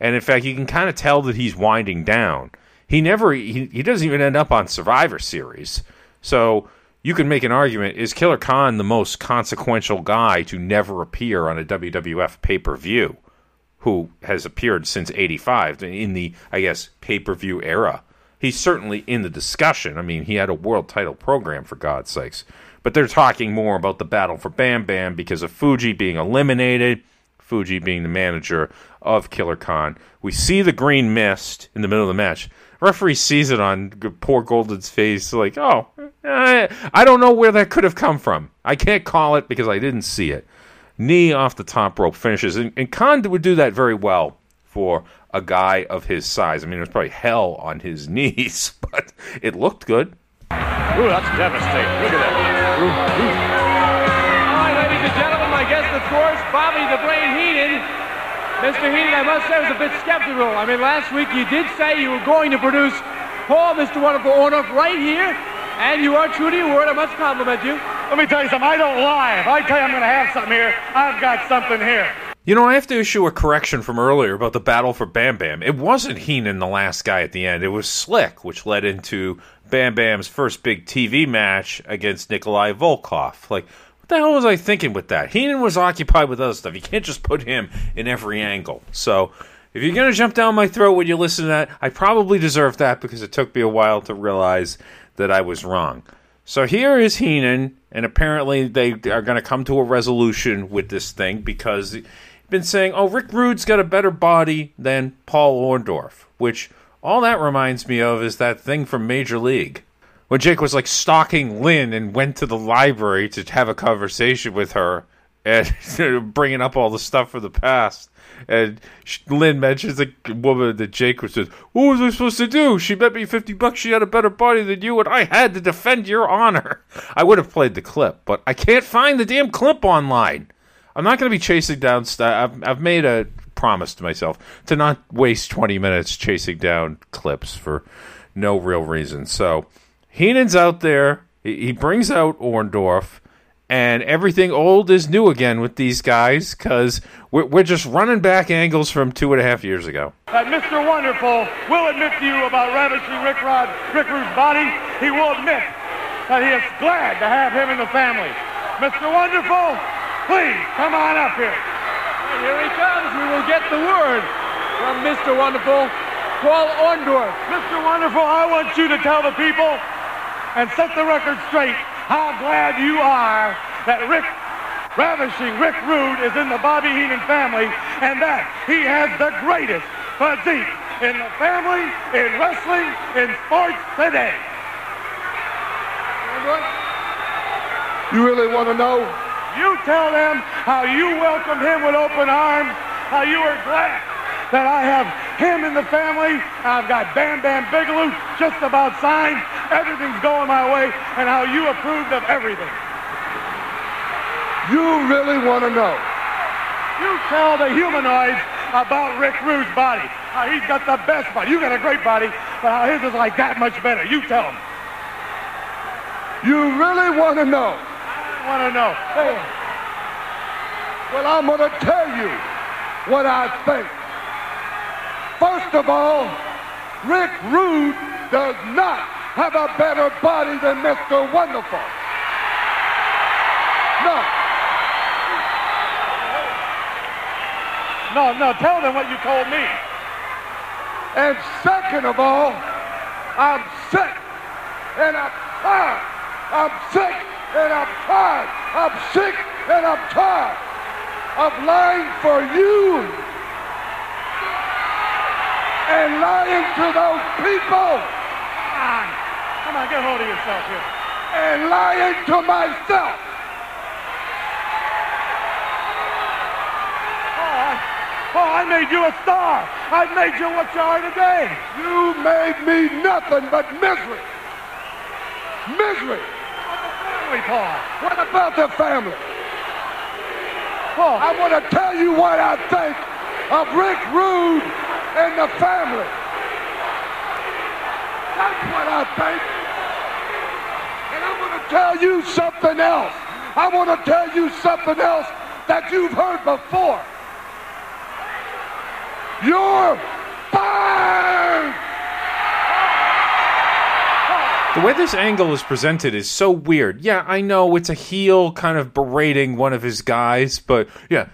And in fact, you can kind of tell that he's winding down. He doesn't even end up on Survivor Series. So you can make an argument, is Killer Khan the most consequential guy to never appear on a WWF pay-per-view? Who has appeared since 85 in the, I guess, pay-per-view era. He's certainly in the discussion. I mean, he had a world title program, for God's sakes. But they're talking more about the battle for Bam Bam because of Fuji being eliminated, Fuji being the manager of Killer Khan. We see the green mist in the middle of the match. Referee sees it on poor Golden's face, like, oh, I don't know where that could have come from. I can't call it because I didn't see it. Knee off the top rope finishes, and Khan would do that very well for a guy of his size. I mean, it was probably hell on his knees, but it looked good. Ooh, that's devastating. Look at that. Ooh, ooh. All right, ladies and gentlemen, my guest, of course, Bobby the Brain Heenan. Mr. Heenan, I must say I was a bit skeptical. I mean, last week you did say you were going to produce Paul, Mr. Wonderful Orndorff, right here, and you are true to your word. I must compliment you. Let me tell you something. I don't lie. If I tell you I'm going to have something here, I've got something here. You know, I have to issue a correction from earlier about the battle for Bam Bam. It wasn't Heenan the last guy at the end. It was Slick, which led into Bam Bam's first big TV match against Nikolai Volkoff. Like, what the hell was I thinking with that? Heenan was occupied with other stuff. You can't just put him in every angle. So, if you're going to jump down my throat when you listen to that, I probably deserve that because it took me a while to realize that I was wrong. So here is Heenan, and apparently they are going to come to a resolution with this thing because they've been saying, oh, Rick Rude's got a better body than Paul Orndorff, which all that reminds me of is that thing from Major League when Jake was like stalking Lynn and went to the library to have a conversation with her and bringing up all the stuff from the past. And Lynn mentions a woman that Jake was with. What was I supposed to do? She bet me $50. She had a better body than you, and I had to defend your honor. I would have played the clip, but I can't find the damn clip online. I'm not going to be chasing down stuff. I've made a promise to myself to not waste 20 minutes chasing down clips for no real reason. So Heenan's out there. He brings out Orndorff. And everything old is new again with these guys because we're just running back angles from 2.5 years ago. Mr. Wonderful will admit to you about ravishing Rick Rude's body. He will admit that he is glad to have him in the family. Mr. Wonderful, please come on up here. And here he comes. We will get the word from Mr. Wonderful, Paul Orndorff. Mr. Wonderful, I want you to tell the people and set the record straight how glad you are that Ravishing Rick Rude is in the Bobby Heenan family and that he has the greatest physique in the family, in wrestling, in sports today. You really want to know? You tell them how you welcomed him with open arms, how you are glad that I have him in the family. I've got Bam Bam Bigelow just about signed. Everything's going my way, and how you approved of everything. You really want to know? You tell the humanoids about Rick Rude's body. How he's got the best body. You got a great body, but how his is like that much better. You tell them. You really want to know? I want to know. Hey. Well, I'm going to tell you what I think. First of all, Rick Rude does not have a better body than Mr. Wonderful. No, tell them what you told me. And second of all, I'm sick and I'm tired. I'm sick and I'm tired. I'm sick and I'm tired of lying for you and lying to those people. Come on, get hold of yourself here. And lying to myself. Oh, I made you a star. I made you what you are today. You made me nothing but misery. Misery. What about the family, Paul? What about the family? Paul, I want to tell you what I think of Rick Rude and the family. That's what I think. And I'm going to tell you something else. I want to tell you something else that you've heard before. You're fired! The way this angle is presented is so weird. Yeah, I know it's a heel kind of berating one of his guys, but yeah.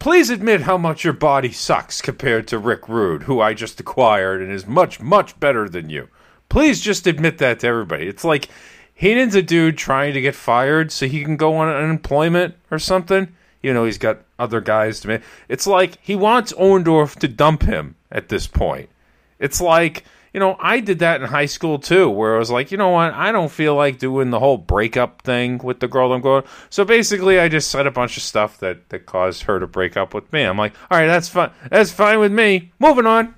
Please admit how much your body sucks compared to Rick Rude, who I just acquired and is much, much better than you. Please just admit that to everybody. It's like Heenan's a dude trying to get fired so he can go on unemployment or something. You know, he's got other guys to make. It's like he wants Orndorff to dump him at this point. It's like, you know, I did that in high school too, where I was like, you know what, I don't feel like doing the whole breakup thing with the girl I'm going. So basically, I just said a bunch of stuff that caused her to break up with me. I'm like, all right, that's fine. That's fine with me. Moving on.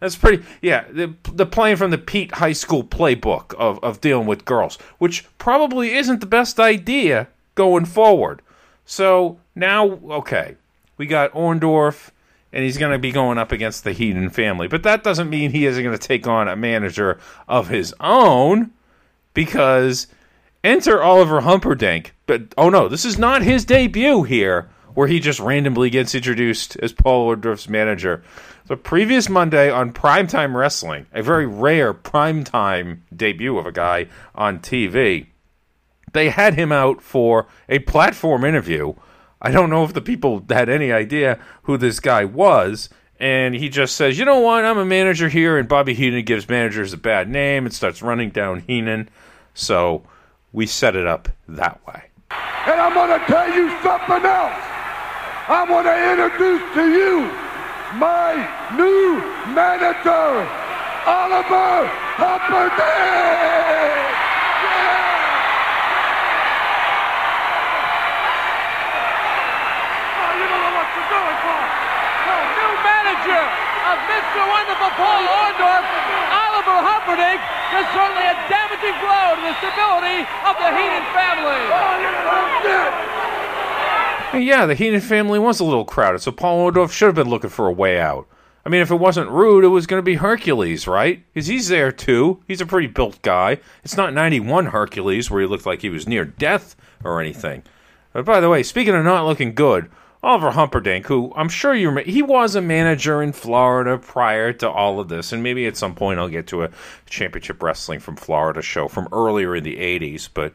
That's pretty, yeah, the playing from the Pete High School playbook of dealing with girls, which probably isn't the best idea going forward. So now, okay, we got Orndorff, and he's going to be going up against the Heenan family. But that doesn't mean he isn't going to take on a manager of his own, because enter Oliver Humperdink. But, oh no, this is not his debut here, where he just randomly gets introduced as Paul Orndorff's manager. The previous Monday on Primetime Wrestling, a very rare primetime debut of a guy on TV, they had him out for a platform interview. I don't know if the people had any idea who this guy was, and he just says, you know what, I'm a manager here, and Bobby Heenan gives managers a bad name and starts running down Heenan. So we set it up that way. And I'm going to tell you something else. I'm going to introduce to you my new manager, Oliver Humperdink! Yeah! Oh, you don't know what you're doing, Paul. The new manager of Mr. Wonderful Paul Orndorff, Oliver Humperdink, is certainly a damaging blow to the stability of the Heenan family. Oh, you don't know. Yeah, the Heenan family was a little crowded, so Paul Orndorff should have been looking for a way out. I mean, if it wasn't Rude, it was going to be Hercules, right? Because he's there, too. He's a pretty built guy. It's not 91 Hercules, where he looked like he was near death or anything. But by the way, speaking of not looking good, Oliver Humperdink, who I'm sure you remember, he was a manager in Florida prior to all of this, and maybe at some point I'll get to a Championship Wrestling from Florida show from earlier in the 80s, but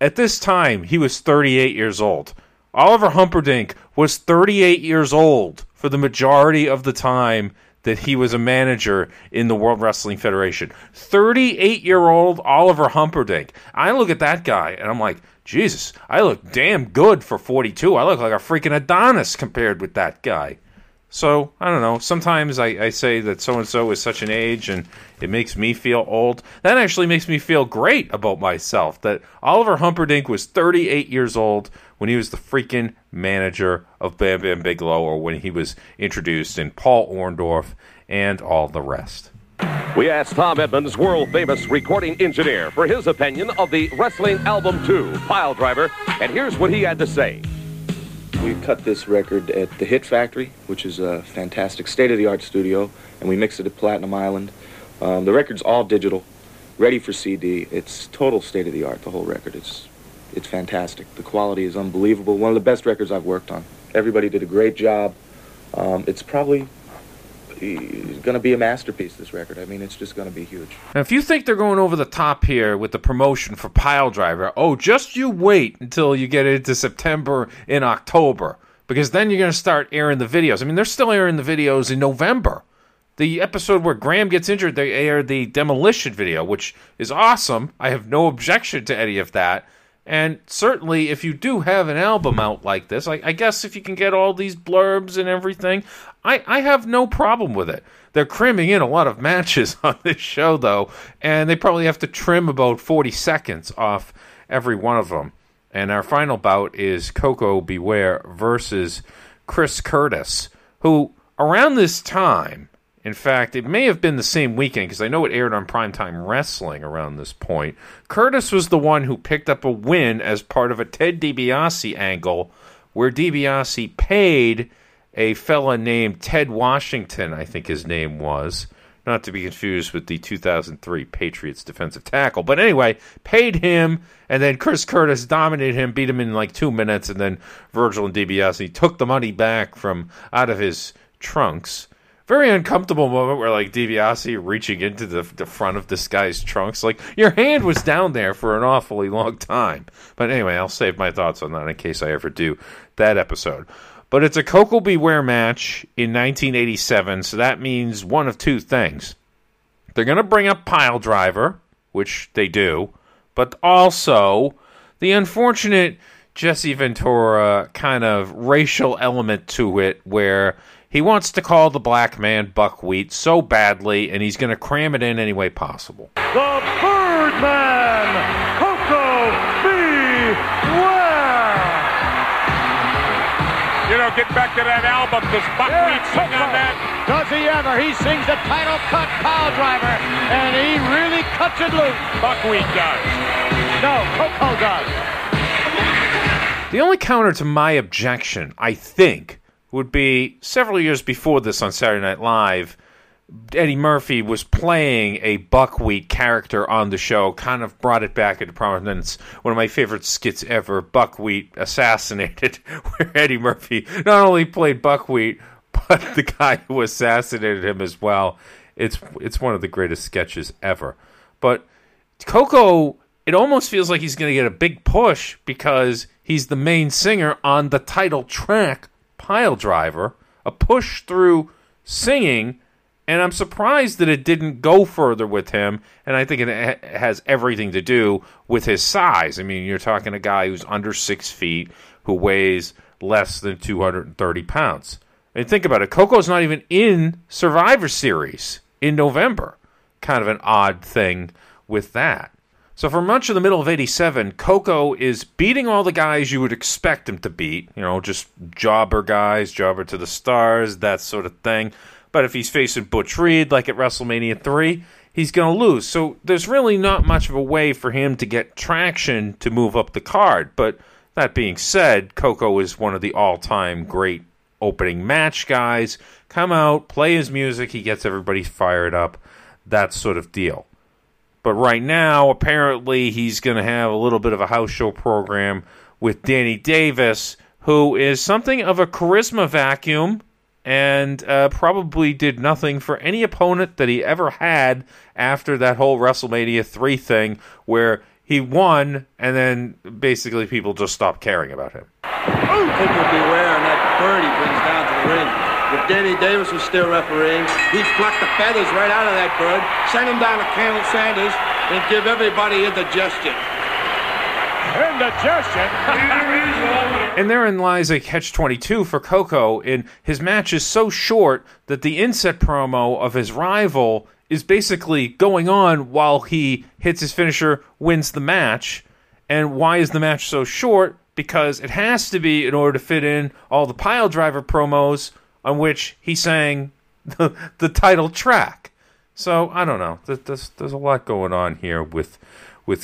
at this time, he was 38 years old. Oliver Humperdink was 38 years old for the majority of the time that he was a manager in the World Wrestling Federation. 38-year-old Oliver Humperdink. I look at that guy, and I'm like, Jesus, I look damn good for 42. I look like a freaking Adonis compared with that guy. So, I don't know. Sometimes I say that so-and-so is such an age, and it makes me feel old. That actually makes me feel great about myself, that Oliver Humperdink was 38 years old when he was the freaking manager of Bam Bam Bigelow, or when he was introduced in Paul Orndorff and all the rest. We asked Tom Edmonds, world-famous recording engineer, for his opinion of the Wrestling Album 2, Pile Driver, and here's what he had to say. We cut this record at the Hit Factory, which is a fantastic state-of-the-art studio, and we mixed it at Platinum Island. The record's all digital, ready for CD. It's total state-of-the-art, the whole record. It's fantastic. The quality is unbelievable. One of the best records I've worked on. Everybody did a great job. It's probably going to be a masterpiece, this record. I mean, it's just going to be huge. Now, if you think they're going over the top here with the promotion for Pile Driver, oh, just you wait until you get into September and October, because then you're going to start airing the videos. I mean, they're still airing the videos in November. The episode where Graham gets injured, they aired the Demolition video, which is awesome. I have no objection to any of that. And certainly, if you do have an album out like this, I guess if you can get all these blurbs and everything, I have no problem with it. They're cramming in a lot of matches on this show, though, and they probably have to trim about 40 seconds off every one of them. And our final bout is Coco Beware versus Chris Curtis, who, around this time, in fact, it may have been the same weekend, because I know it aired on Primetime Wrestling around this point. Curtis was the one who picked up a win as part of a Ted DiBiase angle, where DiBiase paid a fella named Ted Washington, I think his name was, not to be confused with the 2003 Patriots defensive tackle. But anyway, paid him, and then Chris Curtis dominated him, beat him in like 2 minutes, and then Virgil and DiBiase took the money back from out of his trunks. Very uncomfortable moment where, like, DiBiase reaching into the front of this guy's trunks. Like, your hand was down there for an awfully long time. But anyway, I'll save my thoughts on that in case I ever do that episode. But it's a Coco Beware match in 1987, so that means one of two things. They're going to bring up Pile Driver, which they do, but also the unfortunate Jesse Ventura kind of racial element to it, where He wants to call the black man buckwheat so badly, and he's going to cram it in any way possible. The Birdman, Coco Beware! You know, get back to that album, this buckwheat sing on that. Does he ever? He sings the title cut pile driver, and he really cuts it loose. Buckwheat does. No, Coco does. The only counter to my objection, I think, would be several years before this on Saturday Night Live, Eddie Murphy was playing a buckwheat character on the show, kind of brought it back into prominence. One of my favorite skits ever, Buckwheat Assassinated, where Eddie Murphy not only played buckwheat, but the guy who assassinated him as well. It's one of the greatest sketches ever. But Coco, it almost feels like he's going to get a big push because he's the main singer on the title track, Pile Driver, a push through singing, and I'm surprised that it didn't go further with him, and I think it has everything to do with his size. I mean, you're talking a guy who's under 6 feet, who weighs less than 230 pounds. And think about it, Coco's not even in Survivor Series in November. Kind of an odd thing with that. So for much of the middle of 87, Coco is beating all the guys you would expect him to beat. You know, just jobber guys, jobber to the stars, that sort of thing. But if he's facing Butch Reed, like at WrestleMania 3, he's going to lose. So there's really not much of a way for him to get traction to move up the card. But that being said, Coco is one of the all-time great opening match guys, come out, play his music, he gets everybody fired up, that sort of deal. But right now, apparently, he's going to have a little bit of a house show program with Danny Davis, who is something of a charisma vacuum, and probably did nothing for any opponent that he ever had after that whole WrestleMania 3 thing, where he won, and then basically people just stopped caring about him. Oh, Coco Beware, and that bird he brings down to the ring. If Danny Davis was still refereeing, he'd pluck the feathers right out of that bird, send him down to Colonel Sanders, and give everybody indigestion. And therein lies a catch-22 for Coco, and his match is so short that the inset promo of his rival is basically going on while he hits his finisher, wins the match. And why is the match so short? Because it has to be in order to fit in all the pile driver promos on which he sang the title track. So, I don't know. There's a lot going on here with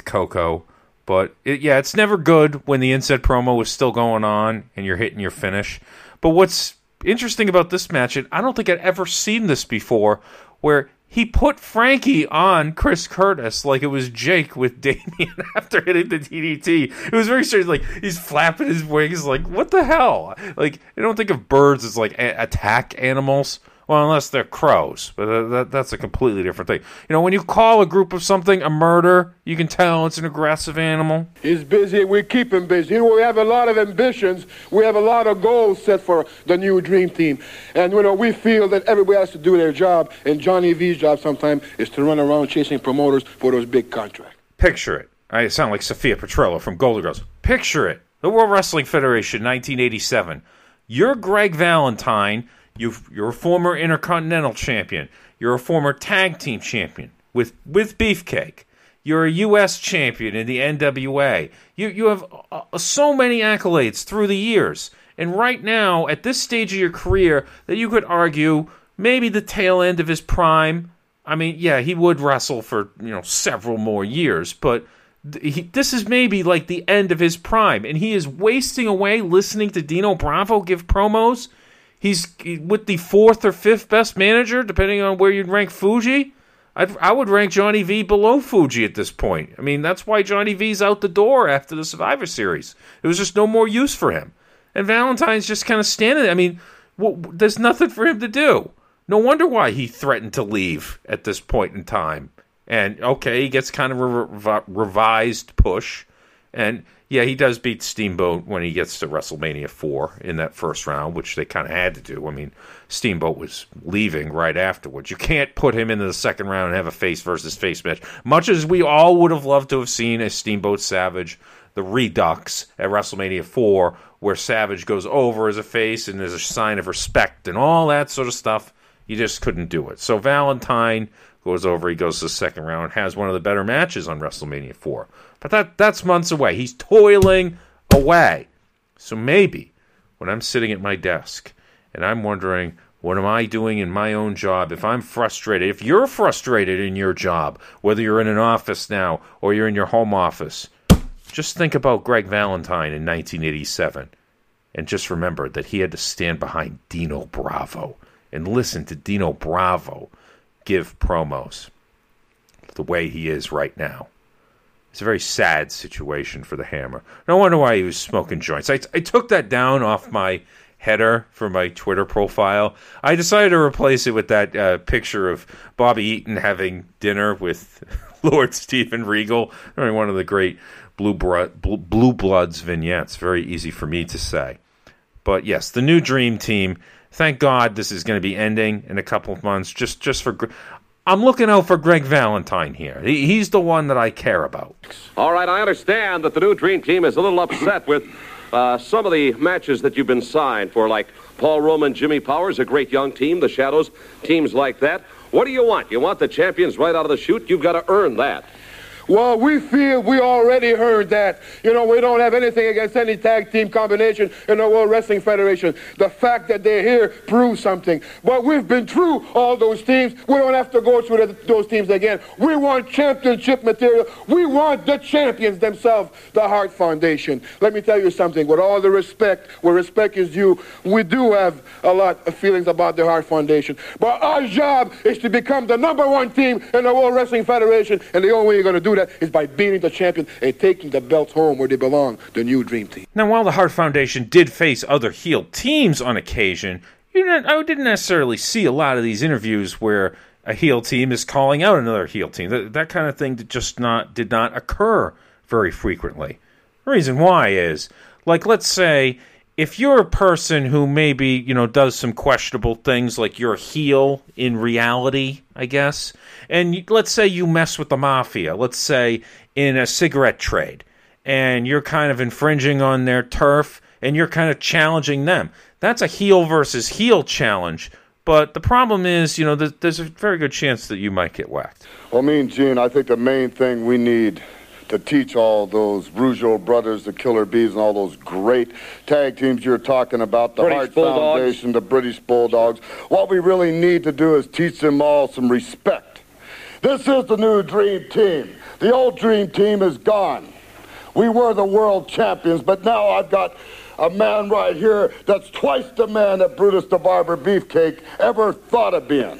Coco. But, it's never good when the inset promo is still going on and you're hitting your finish. But what's interesting about this match, and I don't think I'd ever seen this before, where he put Frankie on Chris Curtis like it was Jake with Damien after hitting the DDT. It was very strange. Like, he's flapping his wings. Like, what the hell? Like, I don't think of birds as, like, attack animals. Well, unless they're crows. But that's a completely different thing. You know, when you call a group of something a murder, you can tell it's an aggressive animal. He's busy. We keep him busy. You know, we have a lot of ambitions. We have a lot of goals set for the new Dream Team. And, you know, we feel that everybody has to do their job. And Johnny V's job sometimes is to run around chasing promoters for those big contracts. Picture it. I sound like Sophia Petrello from Golden Girls. Picture it. The World Wrestling Federation, 1987. You're Greg Valentine. You're a former Intercontinental Champion. You're a former Tag Team Champion with Beefcake. You're a U.S. Champion in the NWA. You have so many accolades through the years. And right now, at this stage of your career, that you could argue maybe the tail end of his prime. I mean, yeah, he would wrestle for, you know, several more years, but this is maybe like the end of his prime. And he is wasting away listening to Dino Bravo give promos. He's with the fourth or fifth best manager, depending on where you'd rank Fuji. I would rank Johnny V below Fuji at this point. I mean, that's why Johnny V's out the door after the Survivor Series. It was just no more use for him. And Valentine's just kind of standing there. I mean, there's nothing for him to do. No wonder why he threatened to leave at this point in time. And, okay, he gets kind of a revised push. And yeah, he does beat Steamboat when he gets to WrestleMania 4 in that first round, which they kind of had to do. I mean, Steamboat was leaving right afterwards. You can't put him into the second round and have a face-versus-face match. Much as we all would have loved to have seen a Steamboat Savage, the Redux, at WrestleMania 4 where Savage goes over as a face and there's a sign of respect and all that sort of stuff. You just couldn't do it. So Valentine goes over, he goes to the second round, has one of the better matches on WrestleMania 4. But that's months away. He's toiling away. So maybe when I'm sitting at my desk and I'm wondering, what am I doing in my own job? If I'm frustrated, if you're frustrated in your job, whether you're in an office now or you're in your home office, just think about Greg Valentine in 1987 and just remember that he had to stand behind Dino Bravo and listen to Dino Bravo give promos the way he is right now. It's a very sad situation for the Hammer. No wonder why he was smoking joints. I took that down off my header for my Twitter profile. I decided to replace it with that picture of Bobby Eaton having dinner with Lord Stephen Regal. I mean, one of the great Blue Bloods vignettes. Very easy for me to say. But yes, the new Dream Team. Thank God this is going to be ending in a couple of months. Just for... I'm looking out for Greg Valentine here. He's the one that I care about. All right, I understand that the new Dream Team is a little upset with some of the matches that you've been signed for, like Paul Roma and Jimmy Powers, a great young team, the Shadows, teams like that. What do you want? You want the champions right out of the chute? You've got to earn that. Well, we feel we already heard that. You know, we don't have anything against any tag team combination in the World Wrestling Federation. The fact that they're here proves something. But we've been through all those teams. We don't have to go through those teams again. We want championship material. We want the champions themselves, the Hart Foundation. Let me tell you something. With all the respect, where respect is due, we do have a lot of feelings about the Hart Foundation. But our job is to become the number one team in the World Wrestling Federation, and the only way you're going to do that is by beating the champion and taking the belts home where they belong, the new Dream Team. Now, while the Hart Foundation did face other heel teams on occasion, I didn't necessarily see a lot of these interviews where a heel team is calling out another heel team. That kind of thing did not occur very frequently. The reason why is, like, let's say if you're a person who maybe, does some questionable things, like you're a heel in reality, I guess, and let's say you mess with the mafia, let's say in a cigarette trade, and you're kind of infringing on their turf, and you're kind of challenging them. That's a heel versus heel challenge. But the problem is, there's a very good chance that you might get whacked. Well, me and Gene, I think the main thing we need to teach all those Rougeau brothers, the Killer Bees, and all those great tag teams you're talking about, the Hart Foundation, the British Bulldogs. What we really need to do is teach them all some respect. This is the new Dream Team. The old Dream Team is gone. We were the world champions, but now I've got a man right here that's twice the man that Brutus the Barber Beefcake ever thought of being.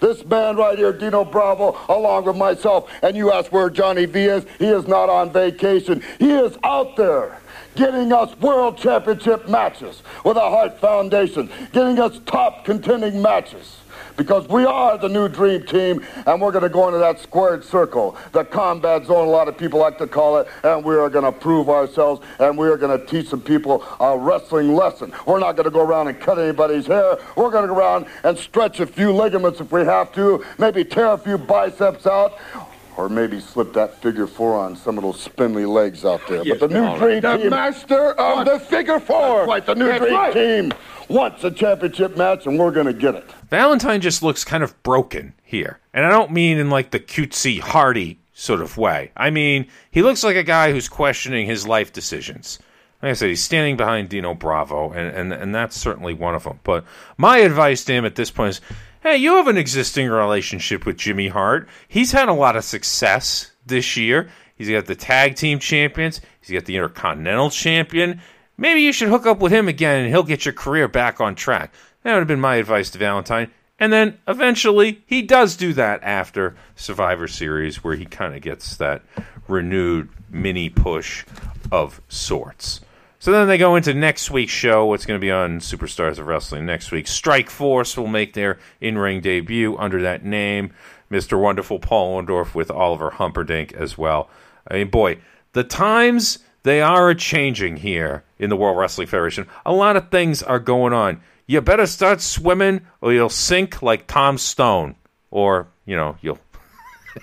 This man right here, Dino Bravo, along with myself, and you ask where Johnny V is, he is not on vacation. He is out there getting us world championship matches with the Hart Foundation, getting us top contending matches, because we are the new Dream Team, and we're going to go into that squared circle, the combat zone, a lot of people like to call it, and we are going to prove ourselves, and we are going to teach some people a wrestling lesson. We're not going to go around and cut anybody's hair. We're going to go around and stretch a few ligaments if we have to, maybe tear a few biceps out, or maybe slip that figure four on some of those spindly legs out there. Yes, but the new Dream Team... The master of the figure four! That's right, the new Dream Team wants a championship match, and we're going to get it. Valentine just looks kind of broken here. And I don't mean in like the cutesy, Hardy sort of way. I mean, he looks like a guy who's questioning his life decisions. Like I said, he's standing behind Dino Bravo, and that's certainly one of them. But my advice to him at this point is, hey, you have an existing relationship with Jimmy Hart. He's had a lot of success this year. He's got the tag team champions. He's got the Intercontinental champion. Maybe you should hook up with him again, and he'll get your career back on track. That would have been my advice to Valentine. And then, eventually, he does do that after Survivor Series, where he kind of gets that renewed mini push of sorts. So then they go into next week's show, what's going to be on Superstars of Wrestling next week. Strike Force will make their in-ring debut under that name. Mr. Wonderful Paul Orndorff with Oliver Humperdink as well. I mean, boy, the times, they are a-changing here in the World Wrestling Federation. A lot of things are going on. You better start swimming or you'll sink like Tom Stone. Or, you'll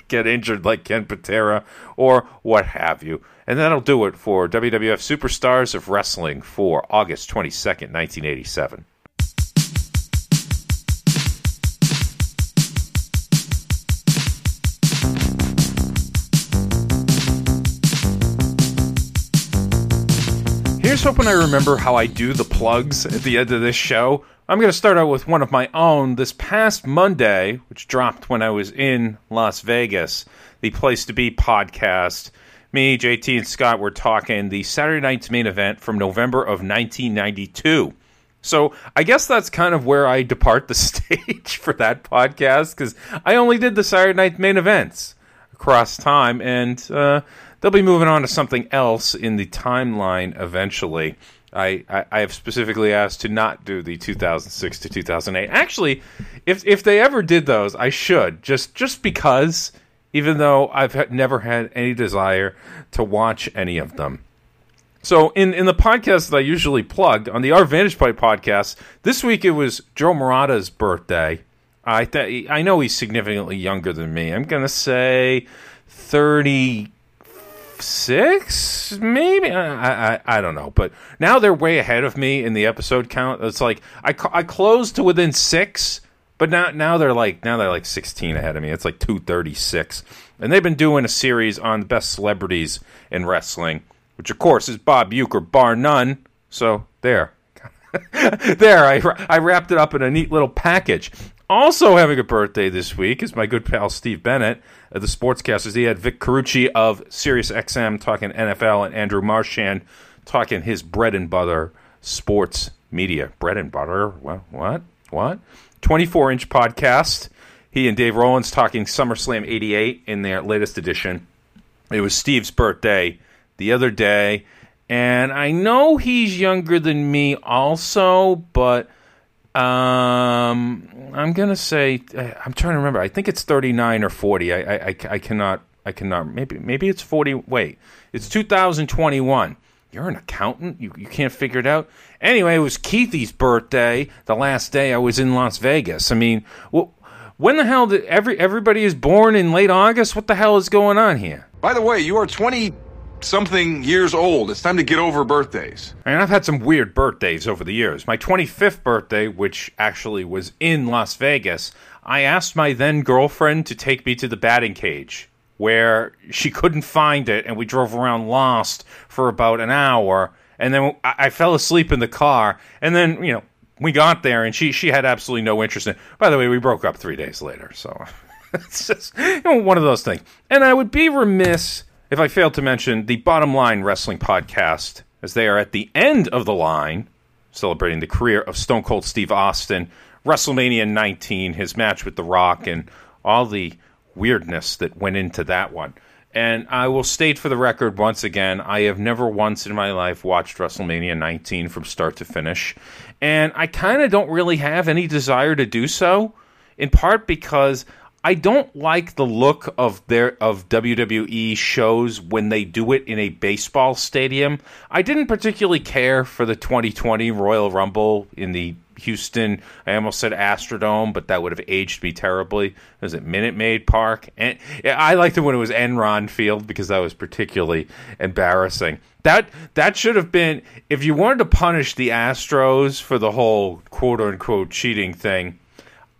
get injured like Ken Patera or what have you. And that'll do it for WWF Superstars of Wrestling for August 22nd, 1987. Here's hoping I remember how I do the plugs at the end of this show. I'm going to start out with one of my own. This past Monday, which dropped when I was in Las Vegas, the Place to Be podcast, me, JT, and Scott were talking the Saturday Night's Main Event from November of 1992. So I guess that's kind of where I depart the stage for that podcast, because I only did the Saturday Night's Main Events across time, and they'll be moving on to something else in the timeline eventually. I have specifically asked to not do the 2006 to 2008. Actually, if they ever did those, I should. Just because, even though I've never had any desire to watch any of them. So in the podcast that I usually plug, on the Our Vantage Point podcast, this week it was Joe Murata's birthday. I know he's significantly younger than me. I'm going to say 30... Six, maybe? I don't know. But now they're way ahead of me in the episode count. It's like I closed to within six, but now they're like 16 ahead of me. It's like 236, and they've been doing a series on the best celebrities in wrestling, which of course is Bob Uecker, bar none. So there, I wrapped it up in a neat little package. Also having a birthday this week is my good pal Steve Bennett of the Sportscasters. He had Vic Carucci of SiriusXM talking NFL and Andrew Marchand talking his bread and butter sports media. Bread and butter? What? 24-inch podcast. He and Dave Rollins talking SummerSlam 88 in their latest edition. It was Steve's birthday the other day, and I know he's younger than me also, but... I'm going to say, I'm trying to remember. I think it's 39 or 40. I cannot, maybe it's 40. Wait, it's 2021. You're an accountant. You can't figure it out. Anyway, it was Keithy's birthday the last day I was in Las Vegas. I mean, when the hell did everybody is born in late August? What the hell is going on here? By the way, you are 20 something years old. It's time to get over birthdays. And I've had some weird birthdays over the years. My 25th birthday, which actually was in Las Vegas, I asked my then girlfriend to take me to the batting cage, where she couldn't find it, and we drove around lost for about an hour, and then I fell asleep in the car, and then, you know, we got there, and she had absolutely no interest in it. By the way, we broke up 3 days later, so it's just, you know, one of those things. And I would be remiss if I failed to mention the Bottom Line Wrestling Podcast, as they are at the end of the line, celebrating the career of Stone Cold Steve Austin, WrestleMania 19, his match with The Rock, and all the weirdness that went into that one. And I will state for the record once again, I have never once in my life watched WrestleMania 19 from start to finish. And I kind of don't really have any desire to do so, in part because I don't like the look of WWE shows when they do it in a baseball stadium. I didn't particularly care for the 2020 Royal Rumble in the Houston, I almost said Astrodome, but that would have aged me terribly. Was it Minute Maid Park? And I liked it when it was Enron Field because that was particularly embarrassing. That should have been, if you wanted to punish the Astros for the whole quote-unquote cheating thing,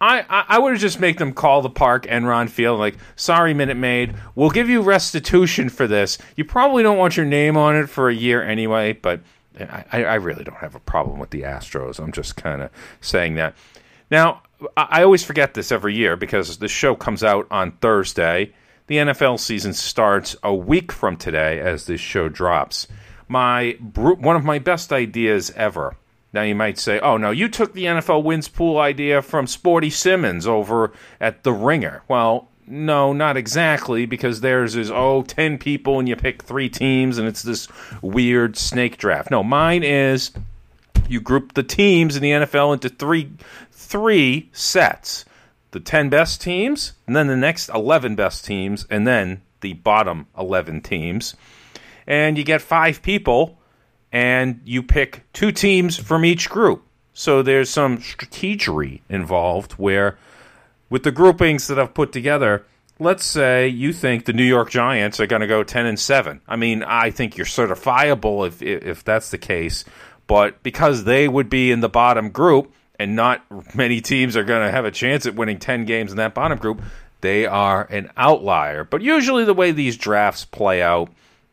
I would have just made them call the park Enron Field, like, sorry, Minute Maid, we'll give you restitution for this. You probably don't want your name on it for a year anyway, but I really don't have a problem with the Astros. I'm just kind of saying that. Now, I always forget this every year because the show comes out on Thursday. The NFL season starts a week from today as this show drops. One of my best ideas ever. Now, you might say, oh, no, you took the NFL wins pool idea from Sporty Simmons over at The Ringer. Well, no, not exactly, because theirs is, 10 people and you pick 3 teams, and it's this weird snake draft. No, mine is you group the teams in the NFL into three sets. The 10 best teams, and then the next 11 best teams, and then the bottom 11 teams. And you get 5 people. And you pick 2 teams from each group. So there's some strategery involved where, with the groupings that I've put together, let's say you think the New York Giants are going to go 10-7. I mean, I think you're certifiable if that's the case, but because they would be in the bottom group and not many teams are going to have a chance at winning 10 games in that bottom group, they are an outlier. But usually the way these drafts play out,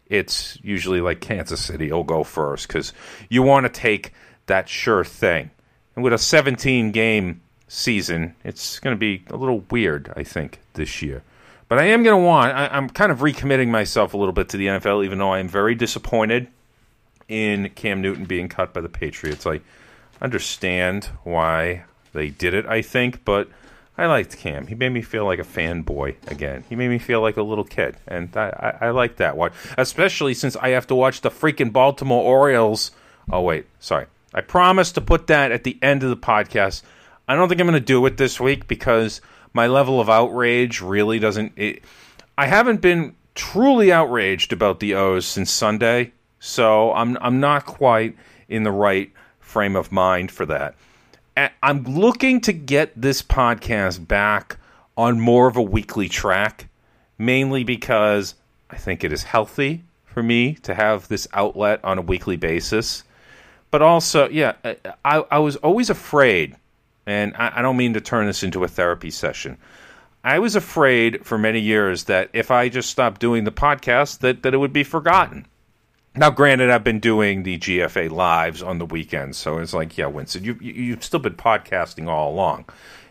it's usually like Kansas City will go first because you want to take that sure thing. And with a 17-game season, it's going to be a little weird, I think, this year. But I am going to want, I'm kind of recommitting myself a little bit to the NFL, even though I am very disappointed in Cam Newton being cut by the Patriots. I understand why they did it, I think, but I liked Cam. He made me feel like a fanboy again. He made me feel like a little kid, and I like that one, especially since I have to watch the freaking Baltimore Orioles. Oh, wait, sorry. I promised to put that at the end of the podcast. I don't think I'm going to do it this week because my level of outrage really doesn't... I haven't been truly outraged about the O's since Sunday, so I'm not quite in the right frame of mind for that. I'm looking to get this podcast back on more of a weekly track, mainly because I think it is healthy for me to have this outlet on a weekly basis. But also, yeah, I was always afraid... And I don't mean to turn this into a therapy session. I was afraid for many years that if I just stopped doing the podcast, that it would be forgotten. Now, granted, I've been doing the GFA lives on the weekends. So it's like, yeah, Winston, you've still been podcasting all along.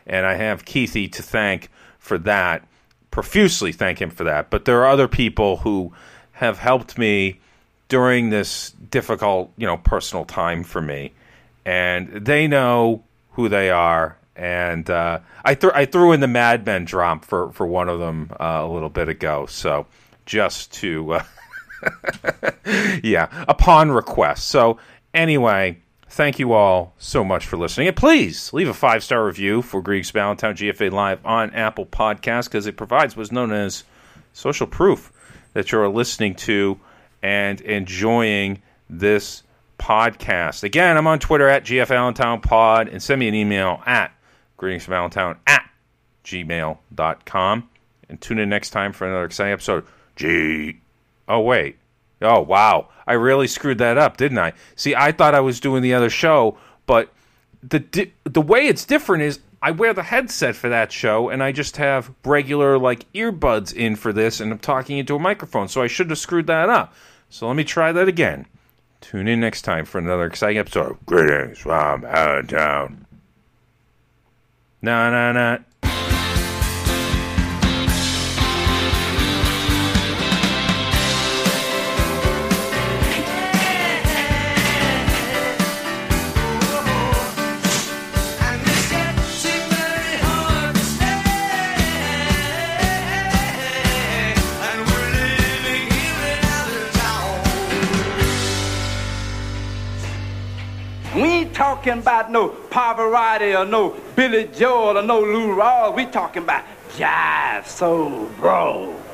And I have Keithy to thank for that, profusely thank him for that. But there are other people who have helped me during this difficult, personal time for me. And they know... who they are, and I threw in the Mad Men drop for one of them a little bit ago, so just to, upon request. So anyway, thank you all so much for listening, and please leave a 5-star review for Griggs Ballantyne GFA Live on Apple Podcasts, because it provides what's known as social proof that you're listening to and enjoying this podcast. Again, I'm on Twitter at GFValentinePod, and send me an email at greetingsvalentine@gmail.com, and tune in next time for another exciting episode. Oh wow, I really screwed that up, didn't I? See, I thought I was doing the other show, but the way it's different is I wear the headset for that show, and I just have regular earbuds in for this, and I'm talking into a microphone, so I should have screwed that up. So let me try that again. Tune in next time for another exciting episode of Greetings from Out of Town. No. Talking about no Pavarotti or no Billy Joel or no Lou Rawls. We talking about jive soul, bro.